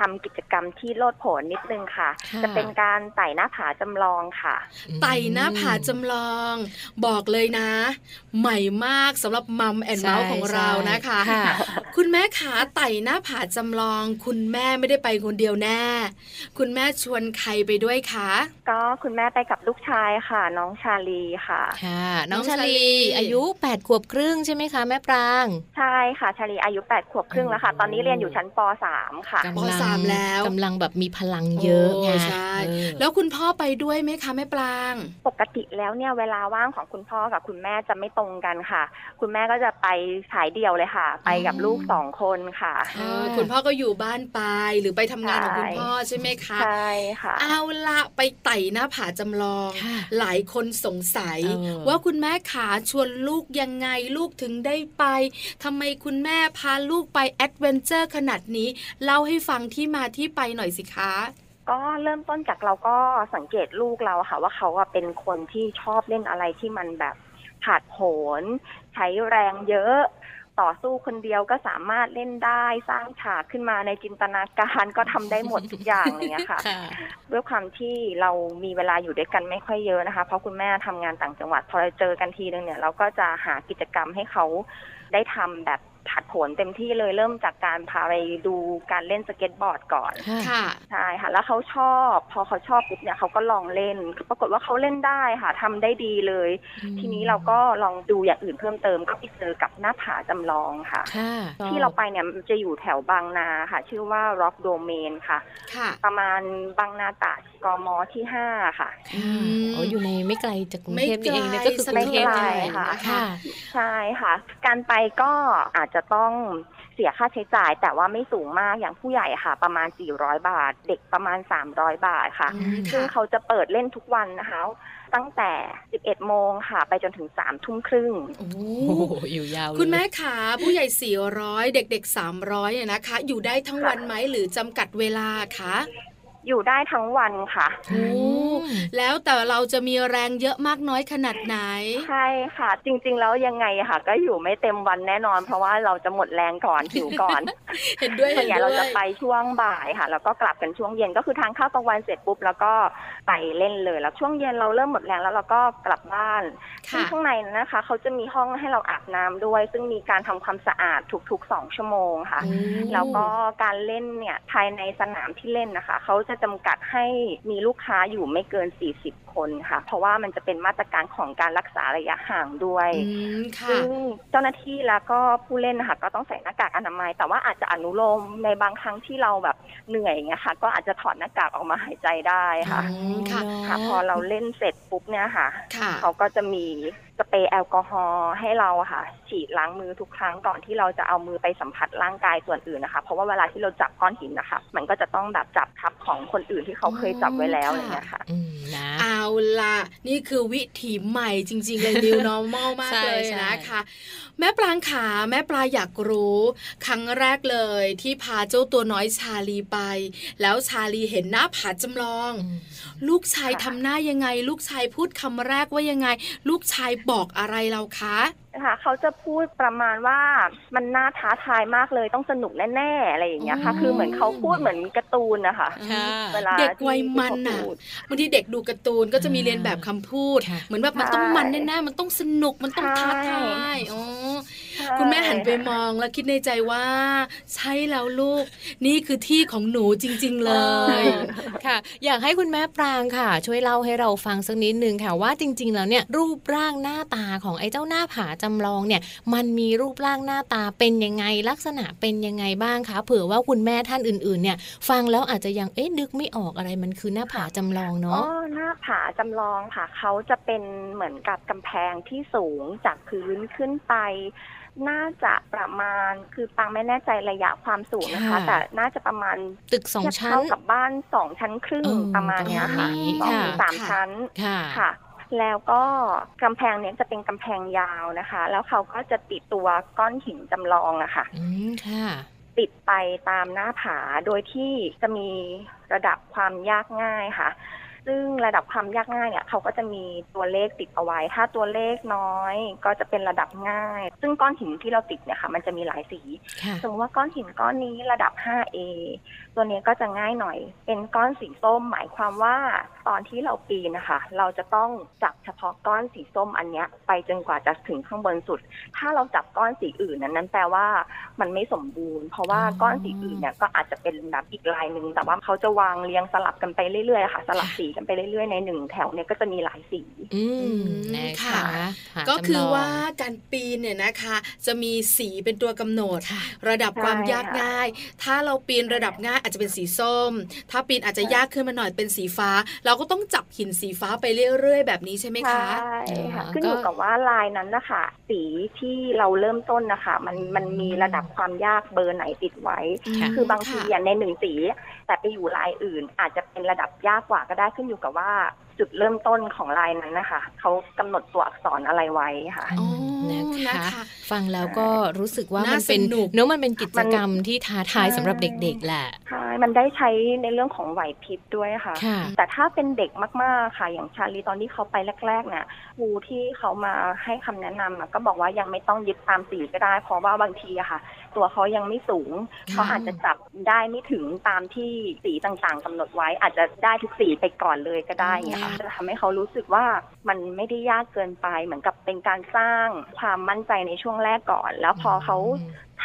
ทำกิจกรรมที่โลดโผนนิดนึงค่ะจะเป็นการไต่หน้าผาจำลองค่ะไต่หน้าผาจำลองบอกเลยนะใหม่มากสำหรับมัมแอนด์เมาส์ของเรานะคะคุณแม่ขาไต่หน้าผาจำลองคุณแม่ไม่ได้ไปคนเดียวแน่คุณแม่ชวนใครไปด้วยคะก็คุณแม่ไปกับลูกชายค่ะน้องชาลีค่ะค่ะน้องชาลีอายุแปดขวบครึ่งใช่ไหมคะแม่ปรางใช่ค่ะชาลีอายุแปดขวบครึ่งแล้วค่ะตอนนี้เรียนอยู่ชั้นป.สามค่ะป.สามแล้วกำลังแบบมีพลังเยอะไงใช่แล้วคุณพ่อไปด้วยไหมคะแม่ปรางปกติแล้วเนี่ยเวลาว่างของคุณพ่อกับคุณแม่จะไม่ตรงกันค่ะคุณแม่ก็จะไปสายเดียวเลยค่ะไปกับลูกสองคนค่ะคุณพ่อก็อยู่บ้านไปหรือไปทำงานของคุณพ่อใช่ไหมคะใช่ค่ะเอาละไปไต่หน้าผาจำลองหลายคนสงสัยว่าคุณแม่ขาชวนลูกยังไงลูกถึงได้ไปทำไมคุณแม่พาลูกไปแอดเวนเจอร์ขนาดนี้เล่าให้ฟังที่มาที่ไปหน่อยสิคะก็เริ่มต้นจากเราก็สังเกตลูกเราค่ะว่าเขาเป็นคนที่ชอบเล่นอะไรที่มันแบบผาดโผนใช้แรงเยอะต่อสู้คนเดียวก็สามารถเล่นได้สร้างฉากขึ้นมาในจินตนาการก็ทำได้หมดทุกอย่างเลยอะค่ะ ด้วยความที่เรามีเวลาอยู่ด้วยกันไม่ค่อยเยอะนะคะเพราะคุณแม่ทำงานต่างจังหวัดพอเราเจอกันทีนึงเนี่ยเราก็จะหากิจกรรมให้เขาได้ทำแบบผาดโผนเต็มที่เลยเริ่มจากการพาไปดูการเล่นสเก็ตบอร์ดก่อนค่ะใช่ค่ะแล้วเขาชอบพอเขาชอบปุ๊บเนี่ยเขาก็ลองเล่นปรากฏว่าเขาเล่นได้ค่ะทำได้ดีเลยทีนี้เราก็ลองดูอย่างอื่นเพิ่มเติมก็ไปเจอกับหน้าผาจำลองค่ะที่เราไปเนี่ยจะอยู่แถวบางนาค่ะชื่อว่า Rock Domain ค่ะประมาณบางนาตราดกม.ที่ห้าค่ะอ๋ออยู่ในไม่ไกลจากกรุงเทพเองนะก็คือกรุงเทพใช่ค่ะใช่ค่ะการไปก็อาจจะต้องเสียค่าใช้จ่ายแต่ว่าไม่สูงมากอย่างผู้ใหญ่ค่ะประมาณสี่ร้อยบาทเด็กประมาณสามร้อยบาทค่ะซึ่งเขาจะเปิดเล่นทุกวันนะคะตั้งแต่ สิบเอ็ด โมงค่ะไปจนถึง สาม ทุ่มครึ่งโอ้อยู่ยาวคุณแม่ขาผู้ใหญ่สี่ร้อยเด็กๆสามร้อยเนี่ยนะคะอยู่ได้ทั้งวันไหมหรือจำกัดเวลาคะอยู่ได้ทั้งวันค่ะโอ้แล้วแต่เราจะมีแรงเยอะมากน้อยขนาดไหนใช่ค่ะจริงๆแล้วยังไงค่ะก็อยู่ไม่เต็มวันแน่นอนเพราะว่าเราจะหมดแรงก่อนหิวก่อนเห็นด้วยส่วนใหญ่เราจะไปช่วงบ่ายค่ะแล้วก็กลับกันช่วงเย็นก็คือทานข้าวกลางวันเสร็จปุ๊บแล้วก็ไปเล่นเลยแล้วช่วงเย็นเราเริ่มหมดแรงแล้วเราก็กลับบ้านซึ่งข้างในนะคะเขาจะมีห้องให้เราอาบน้ำด้วยซึ่งมีการทำความสะอาดทุกๆสองชั่วโมงค่ะแล้วก็การเล่นเนี่ยภายในสนามที่เล่นนะคะเขาจะจำกัดให้มีลูกค้าอยู่ไม่เกินสี่สิบคนค่ะเพราะว่ามันจะเป็นมาตรการของการรักษาระยะห่างด้วยซึ่งเจ้าหน้าที่แล้วก็ผู้เล่นนะคะก็ต้องใส่หน้ากากอนามัยแต่ว่าอาจจะอนุโลมในบางครั้งที่เราแบบเหนื่อยไงค่ะก็อาจจะถอดหน้ากากออกมาหายใจได้ค่ะค่ะพอเราเล่นเสร็จปุ๊บเนี่ยค่ะเขาก็จะมีสเปรย์แอลกอฮอล์ให้เราค่ะฉีดล้างมือทุกครั้งก่อนที่เราจะเอามือไปสัมผัสร่างกายส่วนอื่นนะคะเพราะว่าเวลาที่เราจับก้อนหินนะคะมันก็จะต้องแบบจับทับของคนอื่นที่เขาเคยจับไว้แล้วอย่างเงี้ยค่ะเอาล่ะนี่คือวิถีใหม่จริงๆเลย new normal มากเลยนะคะแม่ปลางขาแม่ปลาอยากรู้ครั้งแรกเลยที่พาเจ้าตัวน้อยชาลีไปแล้วชาลีเห็นหน้าผาจำลองลูกชายทำหน้ายังไงลูกชายพูดคำแรกว่ายังไงลูกชายบอกอะไรเราคะค่ะเขาจะพูดประมาณว่ามันน่าท้าทายมากเลยต้องสนุกแน่ๆอะไรอย่างเงี้ยค่ะคือเหมือนเขาพูดเหมือนการ์ตูนนะคะเวลาเด็กวัยมันน่ะบางทีเด็กดูการ์ตูนก็จะมีเรียนแบบคำพูดเหมือนแบบมันต้องมันแน่ๆมันต้องสนุกมันต้องท้าทายอ๋อคุณแม่หันไปมองแล้วคิดในใจว่าใช่แล้วลูกนี่คือที่ของหนูจริงๆเลยค่ะอยากให้คุณแม่ปรางค่ะช่วยเล่าให้เราฟังสักนิดนึงค่ะว่าจริงๆแล้วเนี่ยรูปร่างหน้าตาของไอ้เจ้าหน้าผาจำลองเนี่ยมันมีรูปร่างหน้าตาเป็นยังไงลักษณะเป็นยังไงบ้างคะเผื่อว่าคุณแม่ท่านอื่นๆเนี่ยฟังแล้วอาจจะยังเอ๊ะนึกไม่ออกอะไรมันคือหน้าผาจำลองเนาะอ๋อหน้าผาจำลองค่ะเขาจะเป็นเหมือนกับกำแพงที่สูงจากพื้นขึ้นไป น่าจะประมาณคือปังไม่แน่ใจระยะความสูงนะคะแต่น่าจะประมาณตึกสองชั้นเท่ากับบ้านสองชั้นครึ่งประมาณนี้ค่ะสองสามชั้นค่ะแล้วก็กำแพงเนี้ยจะเป็นกำแพงยาวนะคะแล้วเขาก็จะติดตัวก้อนหินจำลองอะค่ะติดไปตามหน้าผาโดยที่จะมีระดับความยากง่ายค่ะซึ่งระดับความยากง่ายเนี่ยเขาก็จะมีตัวเลขติดเอาไว้ถ้าตัวเลขน้อยก็จะเป็นระดับง่ายซึ่งก้อนหินที่เราติดเนี่ยค่ะมันจะมีหลายสีสมมติว่าก้อนหินก้อนนี้ระดับ ห้าเอ ตัวนี้ก็จะง่ายหน่อยเป็นก้อนสีส้มหมายความว่าตอนที่เราปีนนะคะเราจะต้องจับเฉพาะก้อนสีส้มอันเนี้ยไปจนกว่าจะถึงข้างบนสุดถ้าเราจับก้อนสีอื่นนั้นนั้นแปลว่ามันไม่สมบูรณ์เพราะว่าก้อนสีอื่นเนี่ยก็อาจจะเป็นแบบอีกลายนึงแต่ว่าเขาจะวางเรียงสลับกันไปเรื่อยๆค่ะสลับสีกันไปเรื่อยๆในหนึ่งแถวเนี่ยก็จะมีหลายสีอืมนะคะก็คือว่าการปีนเนี่ยนะคะจะมีสีเป็นตัวกำหนดระดับความยากง่ายถ้าเราปีนระดับง่ายอาจจะเป็นสีส้มถ้าปีนอาจจะยากขึ้นมาหน่อยเป็นสีฟ้าเราก็ต้องจับหินสีฟ้าไปเรื่อยๆแบบนี้ใช่ไหมคะใช่ค่ะขึ้นอยู่กับว่าลายนั้นนะคะสีที่เราเริ่มต้นนะคะมันมันมีระดับความยากเบอร์ไหนติดไว้คือบางทีในหนึ่งสีแต่ไปอยู่ลายอื่นอาจจะเป็นระดับยากกว่าก็ได้ขึ้นอยู่กับว่าจุดเริ่มต้นของลายนั้นนะคะเขากำหนดตัวอักษรอะไรไว้ค่ะนะคะฟังแล้วก็รู้สึกว่ามันเป็นเนาะมันเป็นกิจกรรมที่ท้าทายสำหรับเด็กๆแหละใช่มันได้ใช้ในเรื่องของไหวพริบด้วยค่ะแต่ถ้าเป็นเด็กมากๆค่ะอย่างชาลีตอนที่เขาไปแรกๆเนี่ยครูที่เขามาให้คำแนะนำก็บอกว่ายังไม่ต้องยึดตามสีก็ได้เพราะว่าบางทีอะค่ะตัวเขายังไม่สูงเขาอาจจะจับได้ไม่ถึงตามที่สีต่างๆกำหนดไว้อาจจะได้ทุกสีไปก่อนเลยก็ได้เนี่ยค่ะจะทำให้เขารู้สึกว่ามันไม่ได้ยากเกินไปเหมือนกับเป็นการสร้างความมั่นใจในช่วงแรกก่อนแล้วพอเขา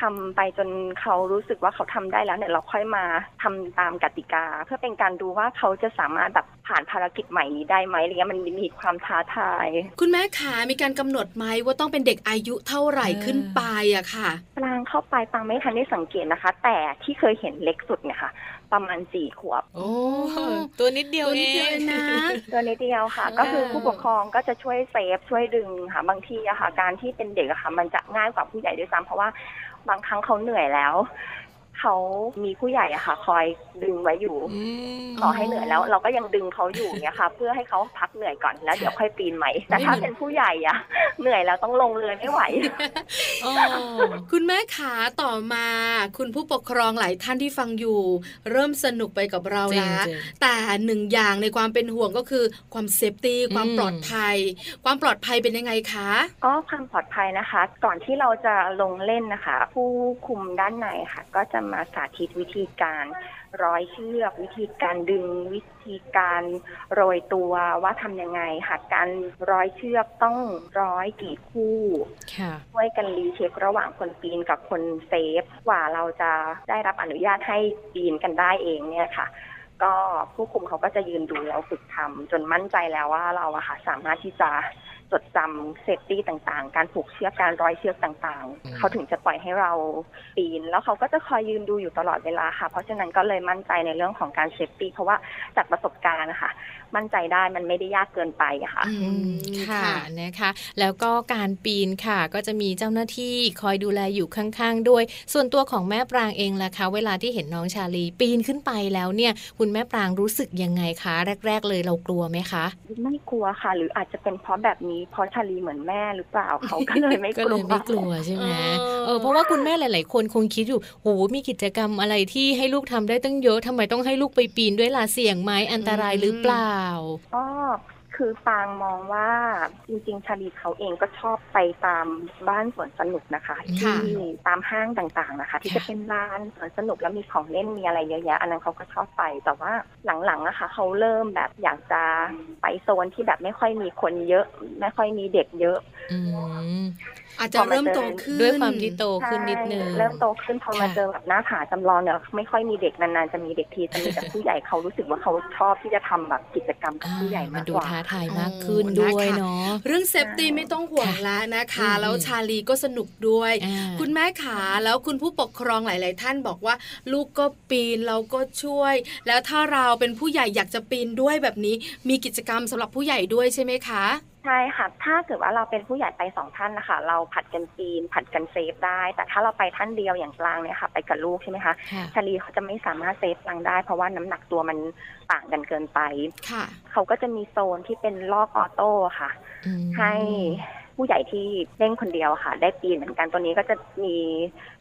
ทำไปจนเขารู้สึกว่าเขาทำได้แล้วเนี่ยเราค่อยมาทำตามกติกาเพื่อเป็นการดูว่าเขาจะสามารถแบบผ่านภารกิจใหม่นี้ได้ไหมอะไรเงี้ยมันมีความท้าทายคุณแม่คะมีการกำหนดไหมว่าต้องเป็นเด็กอายุเท่าไหร่ขึ้นไปอะค่ะปางเข้าไปปางไม่ทันได้สังเกตนะคะแต่ที่เคยเห็นเล็กสุดเนี่ยค่ะประมาณสี่ขวบโอ้ตัวนิดเดียวเองนะตัวนิดเดียวค่ะก็คือผู้ปกครองก็จะช่วยเซฟช่วยดึงค่ะบางทีอะค่ะการที่เป็นเด็กอะค่ะมันจะง่ายกว่าผู้ใหญ่ด้วยซ้ำเพราะว่าบางครั้งเขาเหนื่อยแล้วเขามีผู้ใหญ่อะค่ะคอยดึงไว้อยู่ขอให้เหนื่อยแล้วเราก็ยังดึงเขาอยู่เนี่ยค่ะเพื่อให้เขาพักเหนื่อยก่อนแล้วเดี๋ยวค่อยปีนใหม่แต่ถ้าเป็นผู้ใหญ่อะเหนื่อยแล้วต้องลงเลยไม่ไหวคุณแม่ขาต่อมาคุณผู้ปกครองหลายท่านที่ฟังอยู่เริ่มสนุกไปกับเราแล้วแต่หนึ่งอย่างในความเป็นห่วงก็คือความเซฟตี้ความปลอดภัยความปลอดภัยเป็นยังไงคะก็ความปลอดภัยนะคะก่อนที่เราจะลงเล่นนะคะผู้คุมด้านในค่ะก็จะมาสาธิตวิธีการร้อยเชือกวิธีการดึงวิธีการโรยตัวว่าทำยังไงค่ะการร้อยเชือกต้องร้อยกี่คู่ช่วยกันรีเช็คระหว่างคนปีนกับคนเซฟกว่าเราจะได้รับอนุญาตให้ปีนกันได้เองเนี่ยค่ะก็ผู้คุมเขาก็จะยืนดูเราฝึกทำจนมั่นใจแล้วว่าเราอะค่ะสามารถที่จะจดจำเซฟตี้ต่างๆการผูกเชือกการร้อยเชือกต่างๆเขาถึงจะปล่อยให้เราปีนแล้วเขาก็จะคอยยืนดูอยู่ตลอดเวลาค่ะเพราะฉะนั้นก็เลยมั่นใจในเรื่องของการเซฟตี้เพราะว่าจากประสบการณ์นะคะมั่นใจได้มันไม่ได้ยากเกินไปค่ะค่ะนะคะแล้วก็การปีนค่ะก็จะมีเจ้าหน้าที่คอยดูแลอยู่ข้างๆด้วยส่วนตัวของแม่ปรางเองล่ะคะเวลาที่เห็นน้องชาลีปีนขึ้นไปแล้วเนี่ยคุณแม่ปรางรู้สึกยังไงคะแรกๆเลยเรากลัวไหมคะไม่กลัวค่ะหรืออาจจะเป็นเพราะแบบนี้เพราะชาลีเหมือนแม่หรือเปล่าเขาก็เลยไม่กลัวไม่กลัวใช่ไหมเออเพราะว่าคุณแม่หลายๆคนคงคิดอยู่โหมีกิจกรรมอะไรที่ให้ลูกทำได้ตั้งเยอะทำไมต้องให้ลูกไปปีนด้วยล่ะเสี่ยงไหมอันตรายหรือเปล่าอ๋อคือปางมองว่าจริงๆชาลีเขาเองก็ชอบไปตามบ้านสวนสนุกนะคะที่ตามห้างต่างๆนะคะที่จะเป็นร้านสวนสนุกแล้วมีของเล่นมีอะไรเยอะแยะอันนั้นเขาก็ชอบไปแต่ว่าหลังๆนะคะเขาเริ่มแบบอยากจะไปโซนที่แบบไม่ค่อยมีคนเยอะไม่ค่อยมีเด็กเยอะอาจจะเริ่มโตขึ้นด้วยความที่โตขึ้นนิดนึงเริ่มโตขึ้นพอมาเจอแบบหน้าผาจำลองเนี่ยไม่ค่อยมีเด็กนานๆจะมีเด็กทีจะมีแต่ผู้ใหญ่เขารู้สึกว่าเขาชอบที่จะทำแบบกิจกรรมกับผู้ใหญ่มากกว่าท้าทายมากขึ้นด้วยเนาะเรื่องเซฟตี้ไม่ต้องห่วงแล้วนะคะแล้วชาลีก็สนุกด้วยคุณแม่ขาแล้วคุณผู้ปกครองหลายๆท่านบอกว่าลูกก็ปีนเราก็ช่วยแล้วถ้าเราเป็นผู้ใหญ่อยากจะปีนด้วยแบบนี้มีกิจกรรมสำหรับผู้ใหญ่ด้วยใช่ไหมคะ ใช่ค่ะถ้าเกิดว่าเราเป็นผู้ใหญ่ไปสองท่านนะคะเราผัดกันปีนผัดกันเซฟได้แต่ถ้าเราไปท่านเดียวอย่างกลางเนี่ยค่ะไปกับลูกใช่ไหมคะชาลีเขาจะไม่สามารถเซฟกลางได้เพราะว่าน้ำหนักตัวมันต่างกันเกินไปเขาก็จะมีโซนที่เป็นลอกออโต้ค่ะให้ผู้ใหญ่ที่เล่นคนเดียวค่ะได้ปีนเหมือนกันตัวนี้ก็จะมี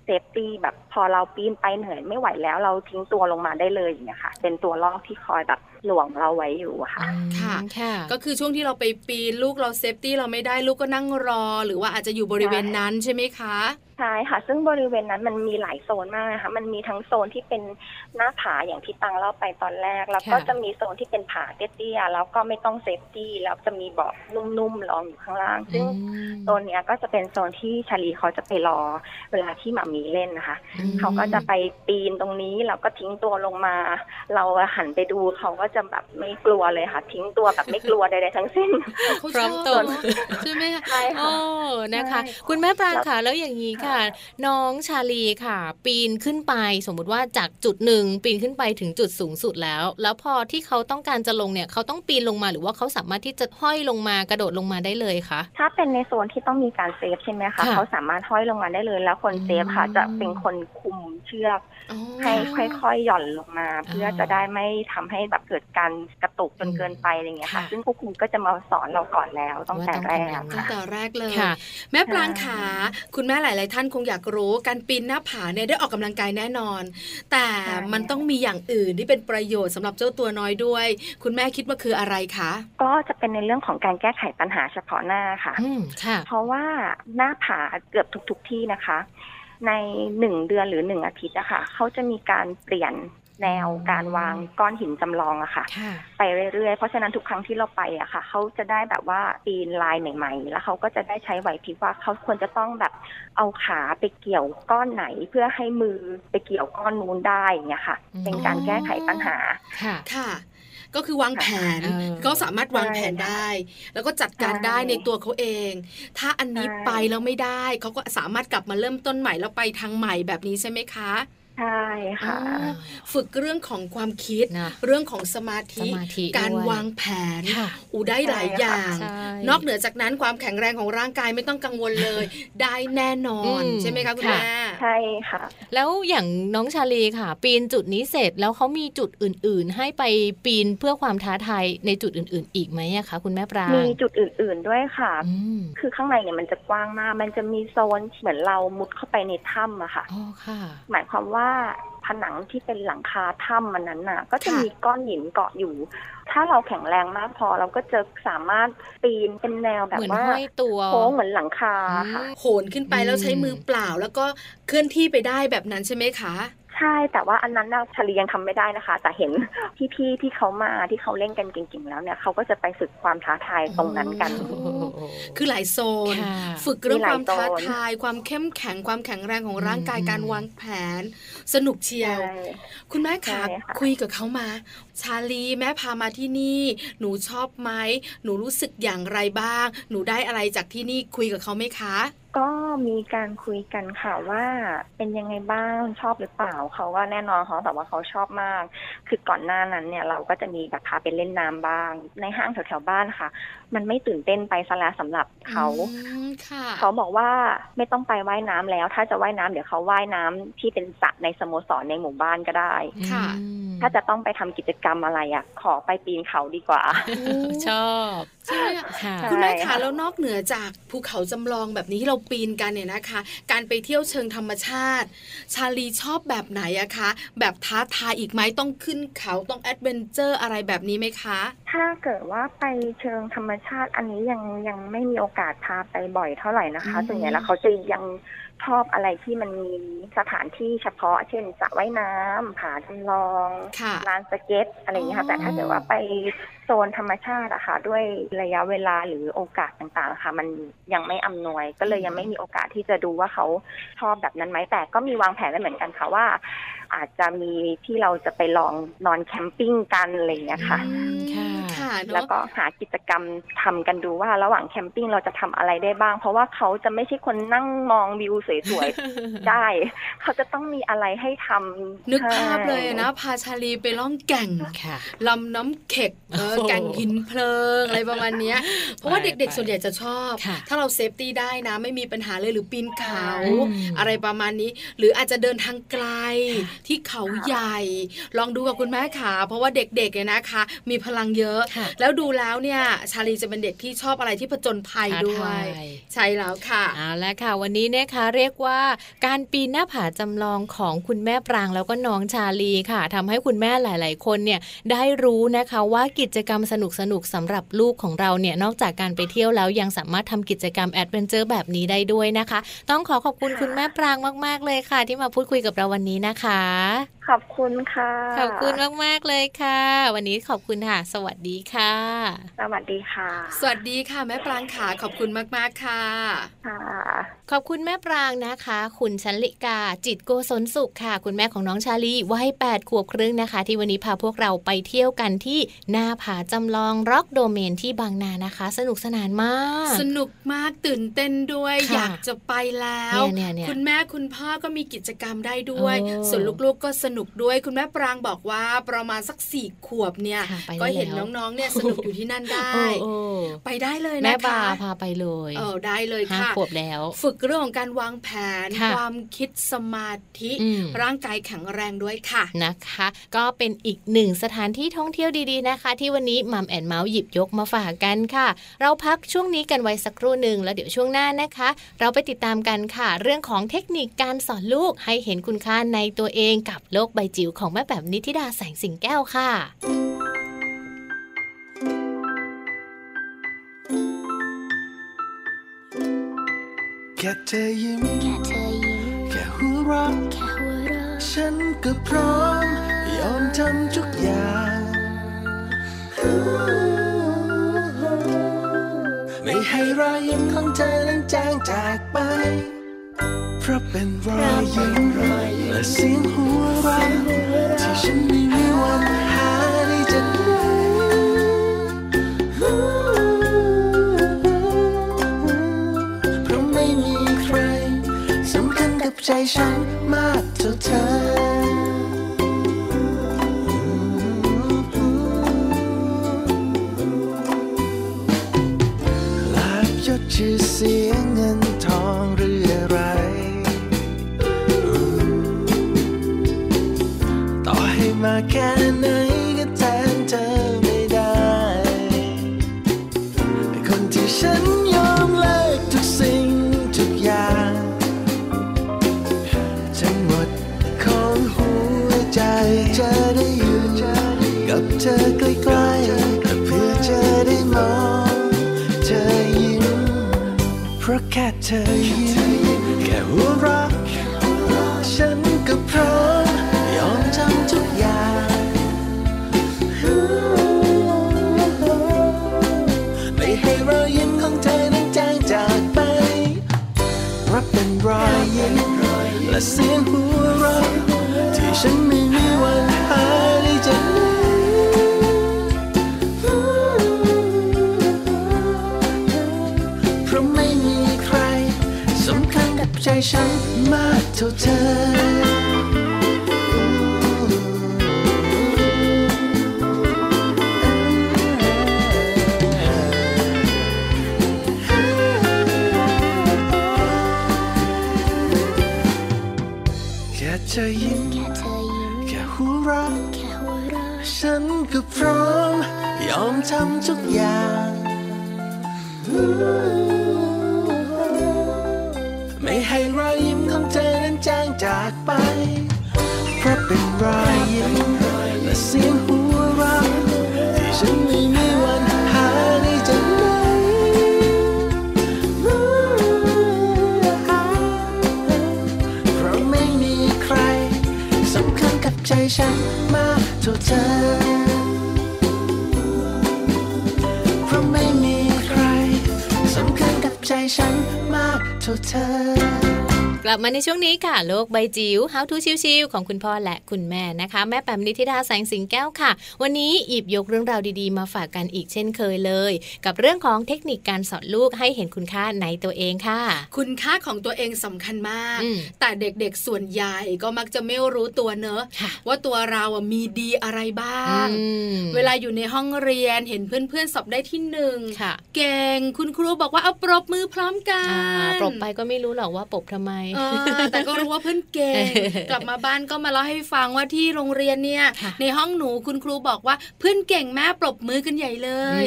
เซฟตี้แบบพอเราปีนไปเหนื่อยไม่ไหวแล้วเราทิ้งตัวลงมาได้เลยอย่างเงี้ยค่ะเป็นตัวลอกที่คอยแบบหลวงเราไว้อยู่ค่ะค่ะก็คือช่วงที่เราไปปีนลูกเราเซฟตี้เราไม่ได้ลูกก็นั่งรอหรือว่าอาจจะอยู่บริเวณนั้นใช่ไหมคะใช่ค่ะซึ่งบริเวณนั้นมันมีหลายโซนมากนะคะมันมีทั้งโซนที่เป็นหน้าผาอย่างที่ตังเล่าไปตอนแรกแล้วก็จะมีโซนที่เป็นผาเตี้ยๆแล้วก็ไม่ต้องเซฟตี้แล้วจะมีเบาะนุ่มๆรองอยู่ข้างล่างซึ่งโซนเนี้ยก็จะเป็นโซนที่ชาลีเขาจะไปรอเวลาที่หมามีเล่นนะคะเขาก็จะไปปีนตรงนี้เราก็ทิ้งตัวลงมาเราหันไปดูเขาก็จะแบบไม่กลัวเลยค่ะทิ้งตัวแบบไม่กลัวใดๆทั้งสิ้นพร้อมตัวใช่ไหมคะโอ้นะคะคุณแม่ปรางค่ะแล้วอย่างนี้ค่ะน้องชาลีค่ะปีนขึ้นไปสมมุติว่าจากจุดหนึ่งปีนขึ้นไปถึงจุดสูงสุดแล้วแล้วพอที่เขาต้องการจะลงเนี่ยเขาต้องปีนลงมาหรือว่าเขาสามารถที่จะห้อยลงมากระโดดลงมาได้เลยคะถ้าเป็นในโซนที่ต้องมีการเซฟใช่ไหมคะเขาสามารถห้อยลงมาได้เลยแล้วคนเซฟค่ะจะเป็นคนคุมเชือกให้ค่อยๆหย่อนลงมาเพื่อจะได้ไม่ทำให้แบบเกิดการกระตุกจนเกินไปอะไรอย่างเงี้ยค่ะซึ่งผู้คุมก็จะมาสอนเราก่อนแล้วตั้งแต่แรกตั้งแต่แรกเลยแม่ปรางขาคุณแม่หลายๆท่านคงอยากรู้การปีนหน้าผาเนี่ยได้ออกกำลังกายแน่นอนแต่มันต้องมีอย่างอื่นที่เป็นประโยชน์สำหรับเจ้าตัวน้อยด้วยคุณแม่คิดว่าคืออะไรคะก็จะเป็นในเรื่องของการแก้ไขปัญหาเฉพาะหน้าค่ะเพราะว่าหน้าผาเกือบทุกๆที่นะคะในหนึ่งเดือนหรือหนึ่งอาทิตย์อะค่ะเขาจะมีการเปลี่ยนแนวการวางก้อนหินจำลองอะค่ะไปเรื่อยๆเพราะฉะนั้นทุกครั้งที่เราไปอะค่ะเขาจะได้แบบว่าปีนลายใหม่ๆแล้วเขาก็จะได้ใช้ไหวพริบว่าเขาควรจะต้องแบบเอาขาไปเกี่ยวก้อนไหนเพื่อให้มือไปเกี่ยวก้อนนู้นได้อย่างเงี้ยค่ะเป็นการแก้ไขปัญหาค่ะก็คือวางแผนก็สามารถวางแผนได้แล้วก็จัดการได้ในตัวเขาเองถ้าอันนี้ไปแล้วไม่ได้เขาก็สามารถกลับมาเริ่มต้นใหม่แล้วไปทางใหม่แบบนี้ใช่ไหมคะใช่ค่ะฝึกเรื่องของความคิดนะเรื่องของสมาธิการวางแผนอูได้หลายอย่างนอกเหนือจากนั้นความแข็งแรงของร่างกายไม่ต้องกังวลเลยได้แน่นอนใช่ไหมคะคุณแม่ใช่ค่ะแล้วอย่างน้องชาลีค่ะปีนจุดนี้เสร็จแล้วเขามีจุดอื่นๆให้ไปปีนเพื่อความท้าทายในจุดอื่นๆอีกไหมคะคุณแม่ปรางมีจุดอื่นๆด้วยค่ะคือข้างในเนี่ยมันจะกว้างมากมันจะมีโซนเหมือนเรามุดเข้าไปในถ้ำอะค่ะหมายความว่าว่าผนังที่เป็นหลังคาถ้ำมันนั้นน่ะก็จะมีก้อนหินเกาะอยู่ถ้าเราแข็งแรงมากพอเราก็จะสามารถปีนเป็นแนวแบบว่าโค้งเหมือนหลังคาค่ะโหนขึ้นไปแล้วใช้มือเปล่าแล้วก็เคลื่อนที่ไปได้แบบนั้นใช่ไหมคะใช่แต่ว่าอันนั้นชาลียังทำไม่ได้นะคะแต่เห็นพี่ๆที่เขามาที่เขาเล่นกันเก่งๆแล้วเนี่ยเขาก็จะไปฝึกความท้าทายตรงนั้นกันคือหลายโซนฝึกเรื่องความท้าทายความเข้มแข็งความแข็งแรงของร่างกายการวางแผนสนุกเชียวคุณแม่ขาคุยกับเขามาชาลีแม่พามาที่นี่หนูชอบไหมหนูรู้สึกอย่างไรบ้างหนูได้อะไรจากที่นี่คุยกับเขาไหมคะก็มีการคุยกันค่ะว่าเป็นยังไงบ้างชอบหรือเปล่าเขาก็แน่นอนเขาบอกว่าเขาชอบมากคือก่อนหน้านั้นเนี่ยเราก็จะมีแบบพาไปเล่นน้ำบ้างในห้างแถวๆบ้านค่ะมันไม่ตื่นเต้นไปซะแล้วสำหรับเขาเขาบอกว่าไม่ต้องไปว่ายน้ำแล้วถ้าจะว่ายน้ำเดี๋ยวเขาว่ายน้ำที่เป็นสระในสโมสรในหมู่บ้านก็ได้ค่ะถ้าจะต้องไปทำกิจกรรมอะไรอ่ะขอไปปีนเขาดีกว่าชอบใช่คุณแม่คะแล้วนอกเหนือจากภูเขาจำลองแบบนี้ที่เราปีนกันเนี่ยนะคะการไปเที่ยวเชิงธรรมชาติชาลีชอบแบบไหนอะคะแบบท้าทายอีกไหมต้องขึ้นเขาต้องแอดเวนเจอร์อะไรแบบนี้ไหมคะถ้าเกิดว่าไปเชิงธรรมชาติอันนี้ยังยังไม่มีโอกาสพาไปบ่อยเท่าไหร่นะคะส่วนใหญ่แล้วเขาจะยังชอบอะไรที่มันมีสถานที่เฉพาะเช่นสระว่ายน้ำผาจำลองลานสเก็ตอะไรอย่างนี้ค่ะแต่ถ้าเกิดว่าไปโซนธรรมชาติอะค่ะด้วยระยะเวลาหรือโอกาสต่างๆค่ะมันยังไม่อำนวยก็เลยยังไม่มีโอกาสที่จะดูว่าเขาชอบแบบนั้นไหมแต่ก็มีวางแผนไว้เหมือนกันค่ะว่าอาจจะมีที่เราจะไปลองนอนแคมปิ้งกันอะไรอย่างนี้ค่ะ แล้วก็หากิจกรรมทำกันดูว่าระหว่างแคมปิ้งเราจะทำอะไรได้บ้างเพราะว่าเขาจะไม่ใช่คนนั่งมองวิวสวยๆได้เขาจะต้องมีอะไรให้ทำนึกภาพเลยนะพาชาลีไปล่องแก่งค่ะลำน้ำเข็กเออแก่งหินเพลิงอะไรประมาณเนี้ยเพราะว่าเด็กๆส่วนใหญ่จะชอบถ้าเราเซฟตี้ได้นะไม่มีปัญหาเลยหรือปีนเขาอะไรประมาณนี้หรืออาจจะเดินทางไกลที่เขาใหญ่ลองดูกับคุณแม่ขาเพราะว่าเด็กๆเนี่ยนะคะมีพลังเยอะแล้วดูแล้วเนี่ยชาลีจะเป็นเด็กที่ชอบอะไรที่ผจญภัยด้วยใช่แล้วค่ะเอาละค่ะวันนี้เนี่ยค่ะเรียกว่าการปีนหน้าผาจำลองของคุณแม่ปรางแล้วก็น้องชาลีค่ะทำให้คุณแม่หลายๆคนเนี่ยได้รู้นะคะว่ากิจกรรมสนุกๆสำหรับลูกของเราเนี่ยนอกจากการไปเที่ยวแล้วยังสามารถทำกิจกรรมแอดเวนเจอร์แบบนี้ได้ด้วยนะคะต้องขอขอบคุณคุณแม่ปรางมากๆเลยค่ะที่มาพูดคุยกับเราวันนี้นะคะขอบคุณค่ะขอบคุณมากๆเลยค่ะวันนี้ขอบคุณค่ะสวัสดีค่ะสวัสดีค่ะสวัสดีค่ะแม่ปรางค่ะขอบคุณมากๆค่ะค่ะขอบคุณแม่ปรางนะคะคุณชลิกาจิตโกศลสุขค่ะคุณแม่ของน้องชาลีวัยแปดขวบครึ่งนะคะที่วันนี้พาพวกเราไปเที่ยวกันที่หน้าผาจำลอง Rock Domain ที่บางนานะคะสนุกสนานมากสนุกมากตื่นเต้นด้วยอยากจะไปแล้วคุณแม่คุณพ่อก็มีกิจกรรมได้ด้วยส่วนลูกๆก็สนุกด้วยคุณแม่ปรางบอกว่าประมาณสักสี่ขวบเนี่ยก็เห็นน้องๆเนี่ยสนุกอยู่ที่นั่นได้ไปได้เลยนะคะแม่ปลาพาไปเลยเออได้เลยค่ะห้าขวบแล้วฝึกเรื่องของการวางแผนความคิดสมาธิร่างกายแข็งแรงด้วยค่ะนะคะก็เป็นอีกหนึ่งสถานที่ท่องเที่ยวดีๆนะคะที่วันนี้มัมแอนด์เมาส์หยิบยกมาฝากกันค่ะเราพักช่วงนี้กันไว้สักครู่นึงแล้วเดี๋ยวช่วงหน้านะคะเราไปติดตามกันค่ะเรื่องของเทคนิคการสอนลูกให้เห็นคุณค่าในตัวเองกับโลกใบจิ๋วของแม่แป๋มนิธิดาแสงสิงแก้วค่ะแค่เธอยิ้มแค่หัวเราะฉันก็พร้อมยอมทำทุกอย่างไม่ให้รอยยิ้มของเธอนั้นจางจากไปเพราะเป็นรอยยิ้มและเสียงหัวเราะที่ฉันไม่มีวันหายจะเพราะไม่มีใครสำคัญกับใจฉันมากเท่าเธอชื่อเสียงเงินทองหรืออะไรต่อให้มาแค่ไหนก็แทนเธอไม่ได้คนที่ฉันยอมเลิกทุกสิ่งทุกอย่างทั้งหมดของหัวใจจะได้อยู่กับเธอใกล้ๆเพื่อจะได้มองเธอเพราะแค่เธอยิ้มแค่หัวเราะฉันก็พร้อมยอมทำทุกอย่างไม่ให้รอยยิ้มของเธอนั้นจางจากไปรับเป็นรอยยิ้มและเสียงหัวเราะที่ฉันไม่มีวันหายได้จากใจฉันมากเท่าเธอแค่เธอยิ้มแค่หัวเราะฉันก็พร้อมยอมทำทุกอย่างไม่ให้รอยยิ้มของเธอนั้นจางจากไปเพราะเป็นรอยยิ้มและเสียงหัวเราะที่ฉันไม่มีวันหาได้จากไหนเพราะไม่มีใครสำคัญกับใจฉันมากเท่าเธอเพราะไม่มีใครสำคัญกับใจฉันมากเท่าเธอ กลับมาในช่วงนี้ค่ะโลกใบจิ๋ว How to ชิวๆของคุณพ่อและคุณแม่นะคะแม่แปมนิธิดาแสงสิงแก้วค่ะวันนี้หยิบยกเรื่องราวดีๆมาฝากกันอีกเช่นเคยเลยกับเรื่องของเทคนิคการสอนลูกให้เห็นคุณค่าในตัวเองค่ะคุณค่าของตัวเองสำคัญมากแต่เด็กๆส่วนใหญ่ก็มักจะไม่รู้ตัวเนอะว่าตัวเราอ่ะมีดีอะไรบ้างเวลาอยู่ในห้องเรียนเห็นเพื่อนๆสอบได้ที่หนึ่งเก่งคุณครูบอกว่าเอาปรบมือพร้อมกันปรบไปก็ไม่รู้หรอกว่าปรบทำไมแต่ก็รู้ว่าเพื่อนเก่งกลับมาบ้านก็มาเล่าให้ฟังว่าที่โรงเรียนเนี่ยในห้องหนูคุณครูบอกว่าเพื่อนเก่งแม่ปรบมือกันใหญ่เลย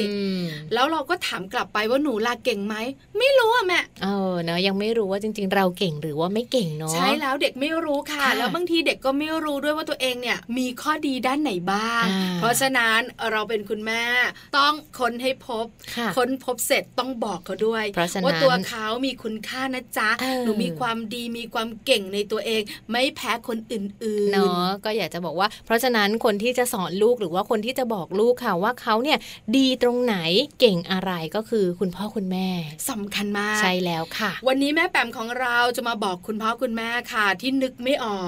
แล้วเราก็ถามกลับไปว่าหนูล่ะเก่งไหมไม่รู้อ่ะแม่เออเนาะยังไม่รู้ว่าจริงๆเราเก่งหรือว่าไม่เก่งเนาะใช่แล้วเด็กไม่รู้ค่ะแล้วบางทีเด็กก็ไม่รู้ด้วยว่าตัวเองเนี่ยมีข้อดีด้านไหนบ้างเพราะฉะนั้นเราเป็นคุณแม่ต้องค้นให้พบค้นพบเสร็จต้องบอกเขาด้วยว่าตัวเขามีคุณค่านะจ๊ะหนูมีความดีมีความเก่งในตัวเองไม่แพ้คนอื่นๆเนาะก็อยากจะบอกว่าเพราะฉะนั้นคนที่จะสอนลูกหรือว่าคนที่จะบอกลูกค่ะว่าเขาเนี่ยดีตรงไหนเก่งอะไรก็คือคุณพ่อคุณแม่สำคัญมากใช่แล้วค่ะวันนี้แม่แปมของเราจะมาบอกคุณพ่อคุณแม่ค่ะที่นึกไม่ออก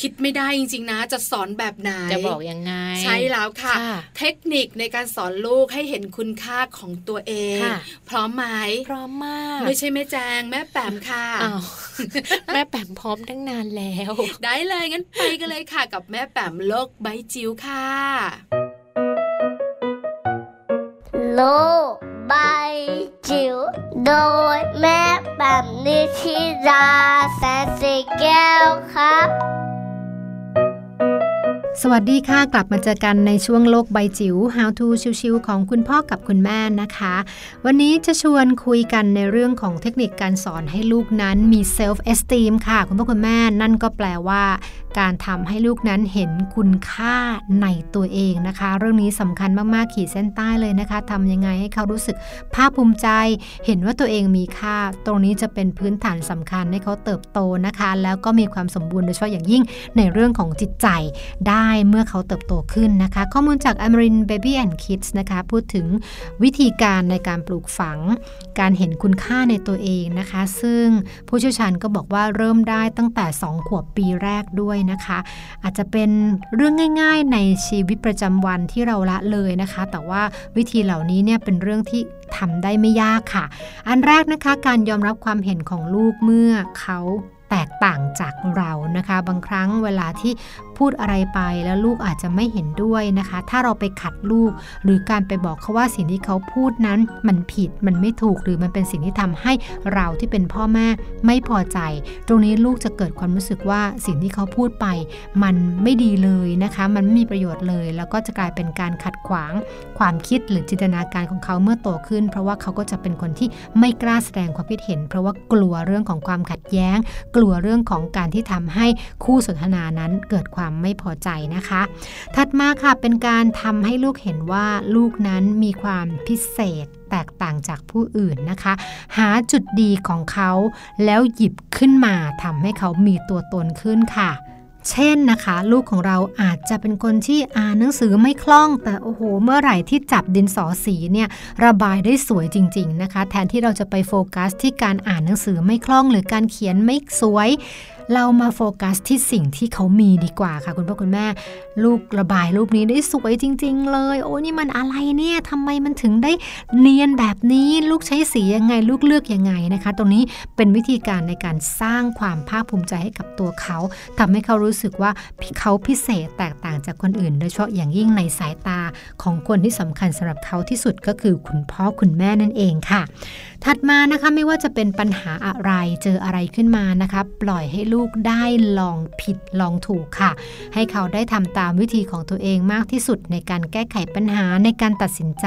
คิดไม่ได้จริงๆนะจะสอนแบบไหนจะบอกยังไงใช่แล้วค่ะเทคนิคในการสอนลูกให้เห็นคุณค่าของตัวเองพร้อมไหมพร้อมมากไม่ใช่แม่แจงแม่แปมค่ะ แม่แปมพร้อมตั้งนานแล้วได้เลยงั้นไปกันเลยค่ะกับแม่แปมโลกใบจิ๋วค่ะโลกใบจิ๋วโดยแม่แปมนิธิดาแสนสีแก้วครับสวัสดีค่ะกลับมาเจอกันในช่วงโลกใบจิ๋ว How to ชิวๆของคุณพ่อกับคุณแม่นะคะวันนี้จะชวนคุยกันในเรื่องของเทคนิคการสอนให้ลูกนั้นมี self esteem ค่ะคุณพ่อคุณแม่นั่นก็แปลว่าการทำให้ลูกนั้นเห็นคุณค่าในตัวเองนะคะเรื่องนี้สำคัญมากๆขีดเส้นใต้เลยนะคะทำยังไงให้เขารู้สึกภาคภูมิใจเห็นว่าตัวเองมีค่าตรงนี้จะเป็นพื้นฐานสำคัญให้เขาเติบโตนะคะแล้วก็มีความสมบูรณ์โดยเฉพาะอย่างยิ่งในเรื่องของจิตใจได้เมื่อเขาเติบโตขึ้นนะคะข้อมูลจาก Amerin Baby and Kids นะคะพูดถึงวิธีการในการปลูกฝังการเห็นคุณค่าในตัวเองนะคะซึ่งผู้เชี่ยวชาญก็บอกว่าเริ่มได้ตั้งแต่สองขวบปีแรกด้วยนะคะอาจจะเป็นเรื่องง่ายๆในชีวิตประจำวันที่เราละเลยนะคะแต่ว่าวิธีเหล่านี้เนี่ยเป็นเรื่องที่ทำได้ไม่ยากค่ะอันแรกนะคะการยอมรับความเห็นของลูกเมื่อเขาแตกต่างจากเรานะคะบางครั้งเวลาที่พูดอะไรไปแล้วลูกอาจจะไม่เห็นด้วยนะคะถ้าเราไปขัดลูกหรือการไปบอกเขาว่าสิ่งที่เขาพูดนั้นมันผิดมันไม่ถูกหรือมันเป็นสิ่งที่ทำให้เราที่เป็นพ่อแม่ไม่พอใจตรงนี้ลูกจะเกิดความรู้สึกว่าสิ่งที่เขาพูดไปมันไม่ดีเลยนะคะมันไม่มีประโยชน์เลยแล้วก็จะกลายเป็นการขัดขวางความคิดหรือจินตนาการของเขาเมื่อโตขึ้นเพราะว่าเขาก็จะเป็นคนที่ไม่กล้าแสดงความคิดเห็นเพราะว่ากลัวเรื่องของความขัดแย้งกลัวเรื่องของการที่ทำให้คู่สนทนานั้นเกิดความไม่พอใจนะคะถัดมาค่ะเป็นการทำให้ลูกเห็นว่าลูกนั้นมีความพิเศษแตกต่างจากผู้อื่นนะคะหาจุดดีของเขาแล้วหยิบขึ้นมาทำให้เขามีตัวตนขึ้นค่ะเช่นนะคะลูกของเราอาจจะเป็นคนที่อ่านหนังสือไม่คล่องแต่โอ้โหเมื่อไหร่ที่จับดินสอสีเนี่ยระบายได้สวยจริงๆนะคะแทนที่เราจะไปโฟกัสที่การอ่านหนังสือไม่คล่องหรือการเขียนไม่สวยเรามาโฟกัสที่สิ่งที่เขามีดีกว่าค่ะคุณพ่อคุณแม่ลูกระบายรูปนี้ได้สวยจริงๆเลยโอ้นี่มันอะไรเนี่ยทำไมมันถึงได้เนียนแบบนี้ลูกใช้สียังไงลูกเลือกยังไงนะคะตรงนี้เป็นวิธีการในการสร้างความภาคภูมิใจให้กับตัวเขาทำให้เขารู้สึกว่าเขาพิเศษแตกต่างจากคนอื่นโดยเฉพาะอย่างยิ่งในสายตาของคนที่สำคัญสำหรับเขาที่สุดก็คือคุณพ่อคุณแม่นั่นเองค่ะถัดมานะคะไม่ว่าจะเป็นปัญหาอะไรเจออะไรขึ้นมานะคะปล่อยให้ลูกได้ลองผิดลองถูกค่ะให้เขาได้ทำตามวิธีของตัวเองมากที่สุดในการแก้ไขปัญหาในการตัดสินใจ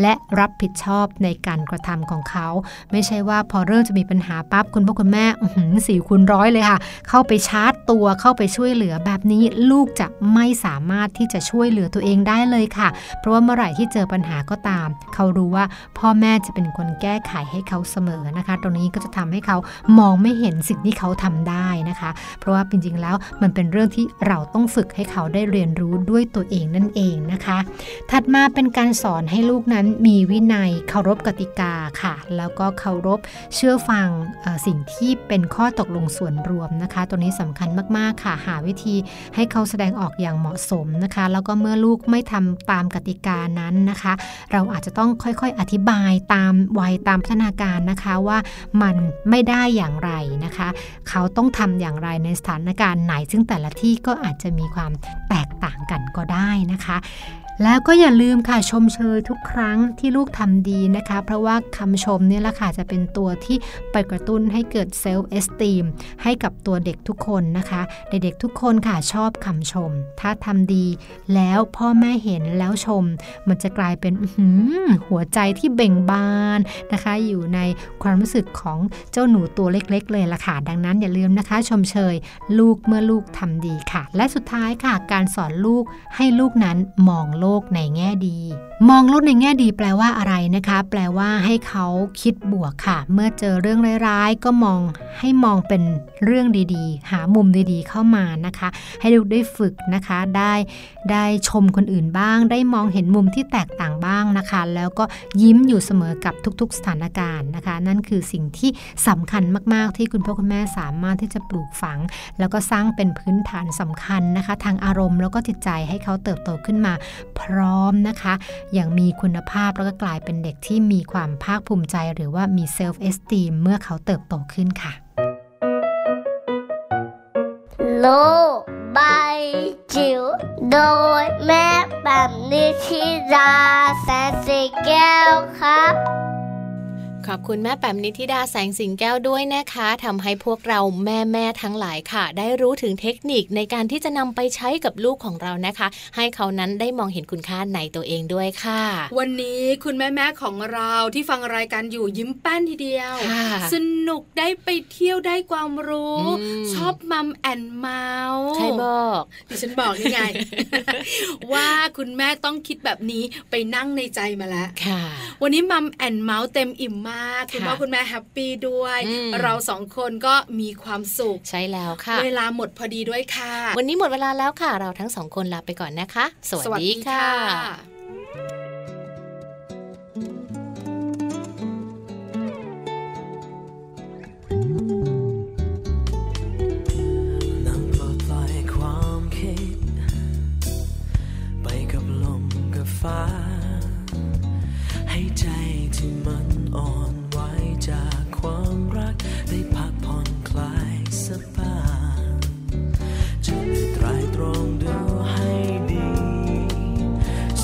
และรับผิดชอบในการกระทำของเขาไม่ใช่ว่าพอเริ่มจะมีปัญหาปั๊บคุณพ่อคุณแม่สี่คูณร้อยเลยค่ะเข้าไปชาร์จตัวเข้าไปช่วยเหลือแบบนี้ลูกจะไม่สามารถที่จะช่วยเหลือตัวเองได้เลยค่ะเพราะว่าเมื่อไหร่ที่เจอปัญหาก็ตามเขารู้ว่าพ่อแม่จะเป็นคนแก้ไขให้ ให้เขาเสมอนะคะตรงนี้ก็จะทำให้เขามองไม่เห็นสิ่งที่เขาทำได้นะคะเพราะว่าจริงๆแล้วมันเป็นเรื่องที่เราต้องฝึกให้เขาได้เรียนรู้ด้วยตัวเองนั่นเองนะคะถัดมาเป็นการสอนให้ลูกนั้นมีวินัยเคารพกติกาค่ะแล้วก็เคารพเชื่อฟังสิ่งที่เป็นข้อตกลงส่วนรวมนะคะตัวนี้สำคัญมากๆค่ะหาวิธีให้เขาแสดงออกอย่างเหมาะสมนะคะแล้วก็เมื่อลูกไม่ทำตามกติกานั้นนะคะเราอาจจะต้องค่อยๆอธิบายตามวัยตามพัฒนาการนะคะว่ามันไม่ได้อย่างไรนะคะเขาต้องทำอย่างไรในสถานการณ์ไหนซึ่งแต่ละที่ก็อาจจะมีความแตกต่างกันก็ได้นะคะแล้วก็อย่าลืมค่ะชมเชยทุกครั้งที่ลูกทำดีนะคะเพราะว่าคำชมเนี่ยแหละค่ะจะเป็นตัวที่ไปกระตุ้นให้เกิดเซลฟ์เอสตีมให้กับตัวเด็กทุกคนนะคะเด็กๆทุกคนค่ะชอบคำชมถ้าทำดีแล้วพ่อแม่เห็นแล้วชมมันจะกลายเป็นหัวใจที่เบ่งบานนะคะอยู่ในความรู้สึกของเจ้าหนูตัวเล็กๆเลยล่ะค่ะดังนั้นอย่าลืมนะคะชมเชยลูกเมื่อลูกทำดีค่ะและสุดท้ายค่ะการสอนลูกให้ลูกนั้นมองโลกในแง่ดีมองโลกในแง่ดีแปลว่าอะไรนะคะแปลว่าให้เขาคิดบวกค่ะเมื่อเจอเรื่องร้ายๆก็มองให้มองเป็นเรื่องดีๆหามุมดีๆเข้ามานะคะให้ลูกได้ฝึกนะคะได้ได้ชมคนอื่นบ้างได้มองเห็นมุมที่แตกต่างบ้างนะคะแล้วก็ยิ้มอยู่เสมอกับทุกๆสถานการณ์นะคะนั่นคือสิ่งที่สำคัญมากๆที่คุณพ่อคุณแม่สามารถที่จะปลูกฝังแล้วก็สร้างเป็นพื้นฐานสำคัญนะคะทางอารมณ์แล้วก็จิตใจให้เขาเติบโตขึ้นมาพร้อมนะคะอย่างมีคุณภาพแล้วก็กลายเป็นเด็กที่มีความภาคภูมิใจหรือว่ามีเซลฟ์เอสตีมเมื่อเขาเติบโตขึ้นค่ะโลกใบจิ๋วโดยแม่แบบนิธิดาแสนสีแก้วครับขอบคุณแม่แป๋มนิธิดาแสงสิงแก้วด้วยนะคะทำให้พวกเราแม่ๆทั้งหลายค่ะได้รู้ถึงเทคนิคในการที่จะนำไปใช้กับลูกของเรานะคะให้เขานั้นได้มองเห็นคุณค่าในตัวเองด้วยค่ะวันนี้คุณแม่ๆของเราที่ฟังรายการอยู่ยิ้มแป้นทีเดียวสนุกได้ไปเที่ยวได้ความรู้ชอบมัมแอนเมาส์ใช่บอกดิฉันบอกนี่ไง ว่าคุณแม่ต้องคิดแบบนี้ไปนั่งในใจมาแล้ววันนี้มัมแอนเมาส์เต็มอิ่มคุณพ่อคุณแม่แฮปปี้ด้วยเราสองคนก็มีความสุขใช่แล้วค่ะเวลาหมดพอดีด้วยค่ะวันนี้หมดเวลาแล้วค่ะเราทั้งสองคนลาไปก่อนนะคะสวัสดีค่ะนั่งปลดปล่อยความคิดไปกับลมกับฟ้าให้ใจที่มันอ่อนไหวจากความรักได้พักผ่อนคลายสบายจะได้ไตร่ตรองดูให้ดี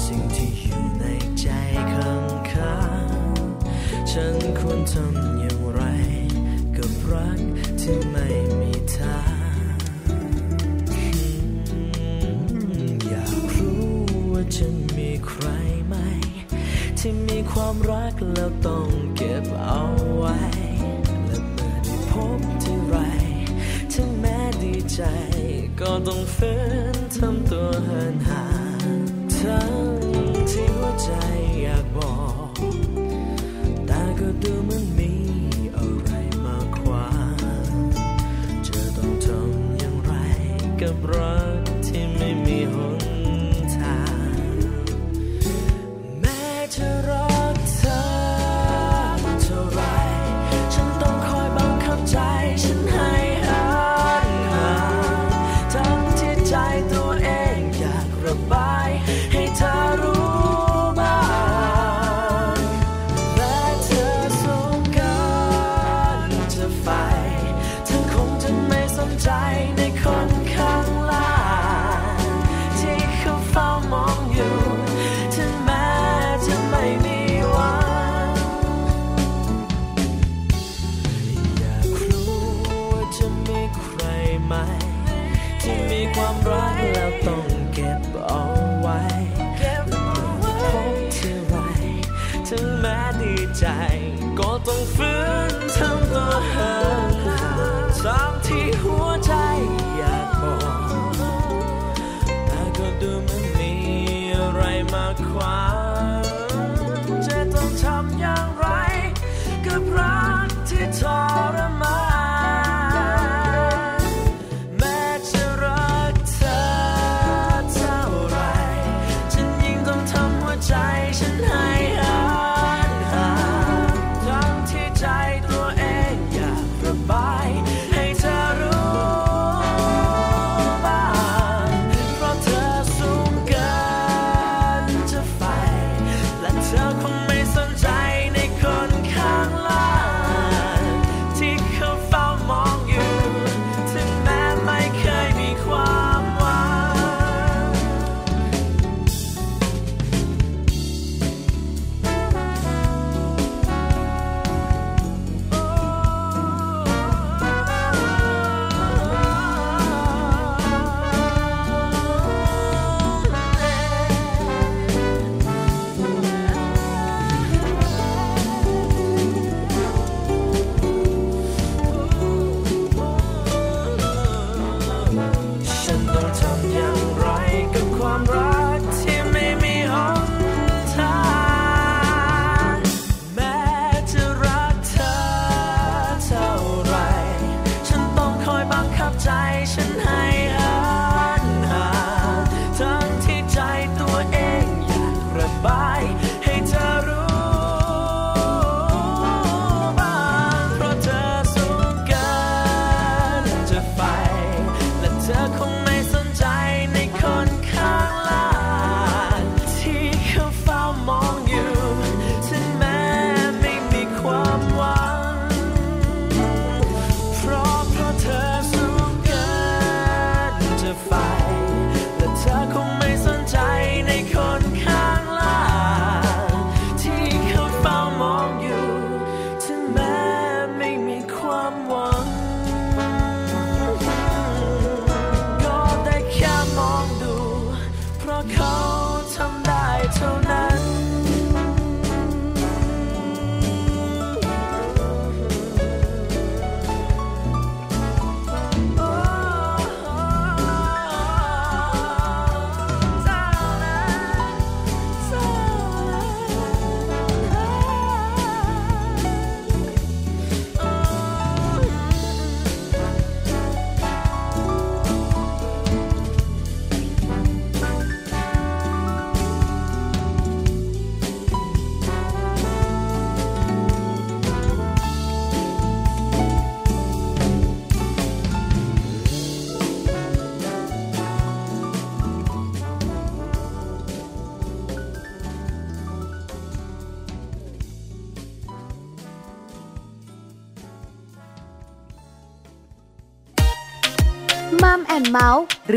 สิ่งที่อยู่ในใจข้างข้างฉันควรทำอย่างไรกับรักที่ไม่มีทางอยากรู้ว่าฉันมีใครไหมที่มีความรักแล้วต้องเก็บเอาไว้และเมื่อได้พบที่ไรถึงแม้ดีใจก็ต้องฝืนทำตัวเหินห่างทั้งที่หัวใจอยากบอกแต่ก็ดูเหมือนมีอะไรมาขวางจะต้องทำอย่างไรกับรักที่ไม่มีหนใจก็ต้องฝืนทำตัวเหินห่างตามที่หัวใจอยากบอกแต่ก็ดูเหมือนมีอะไรมาขวางจะต้องทำอย่างไรกับ Mom and Mouse เร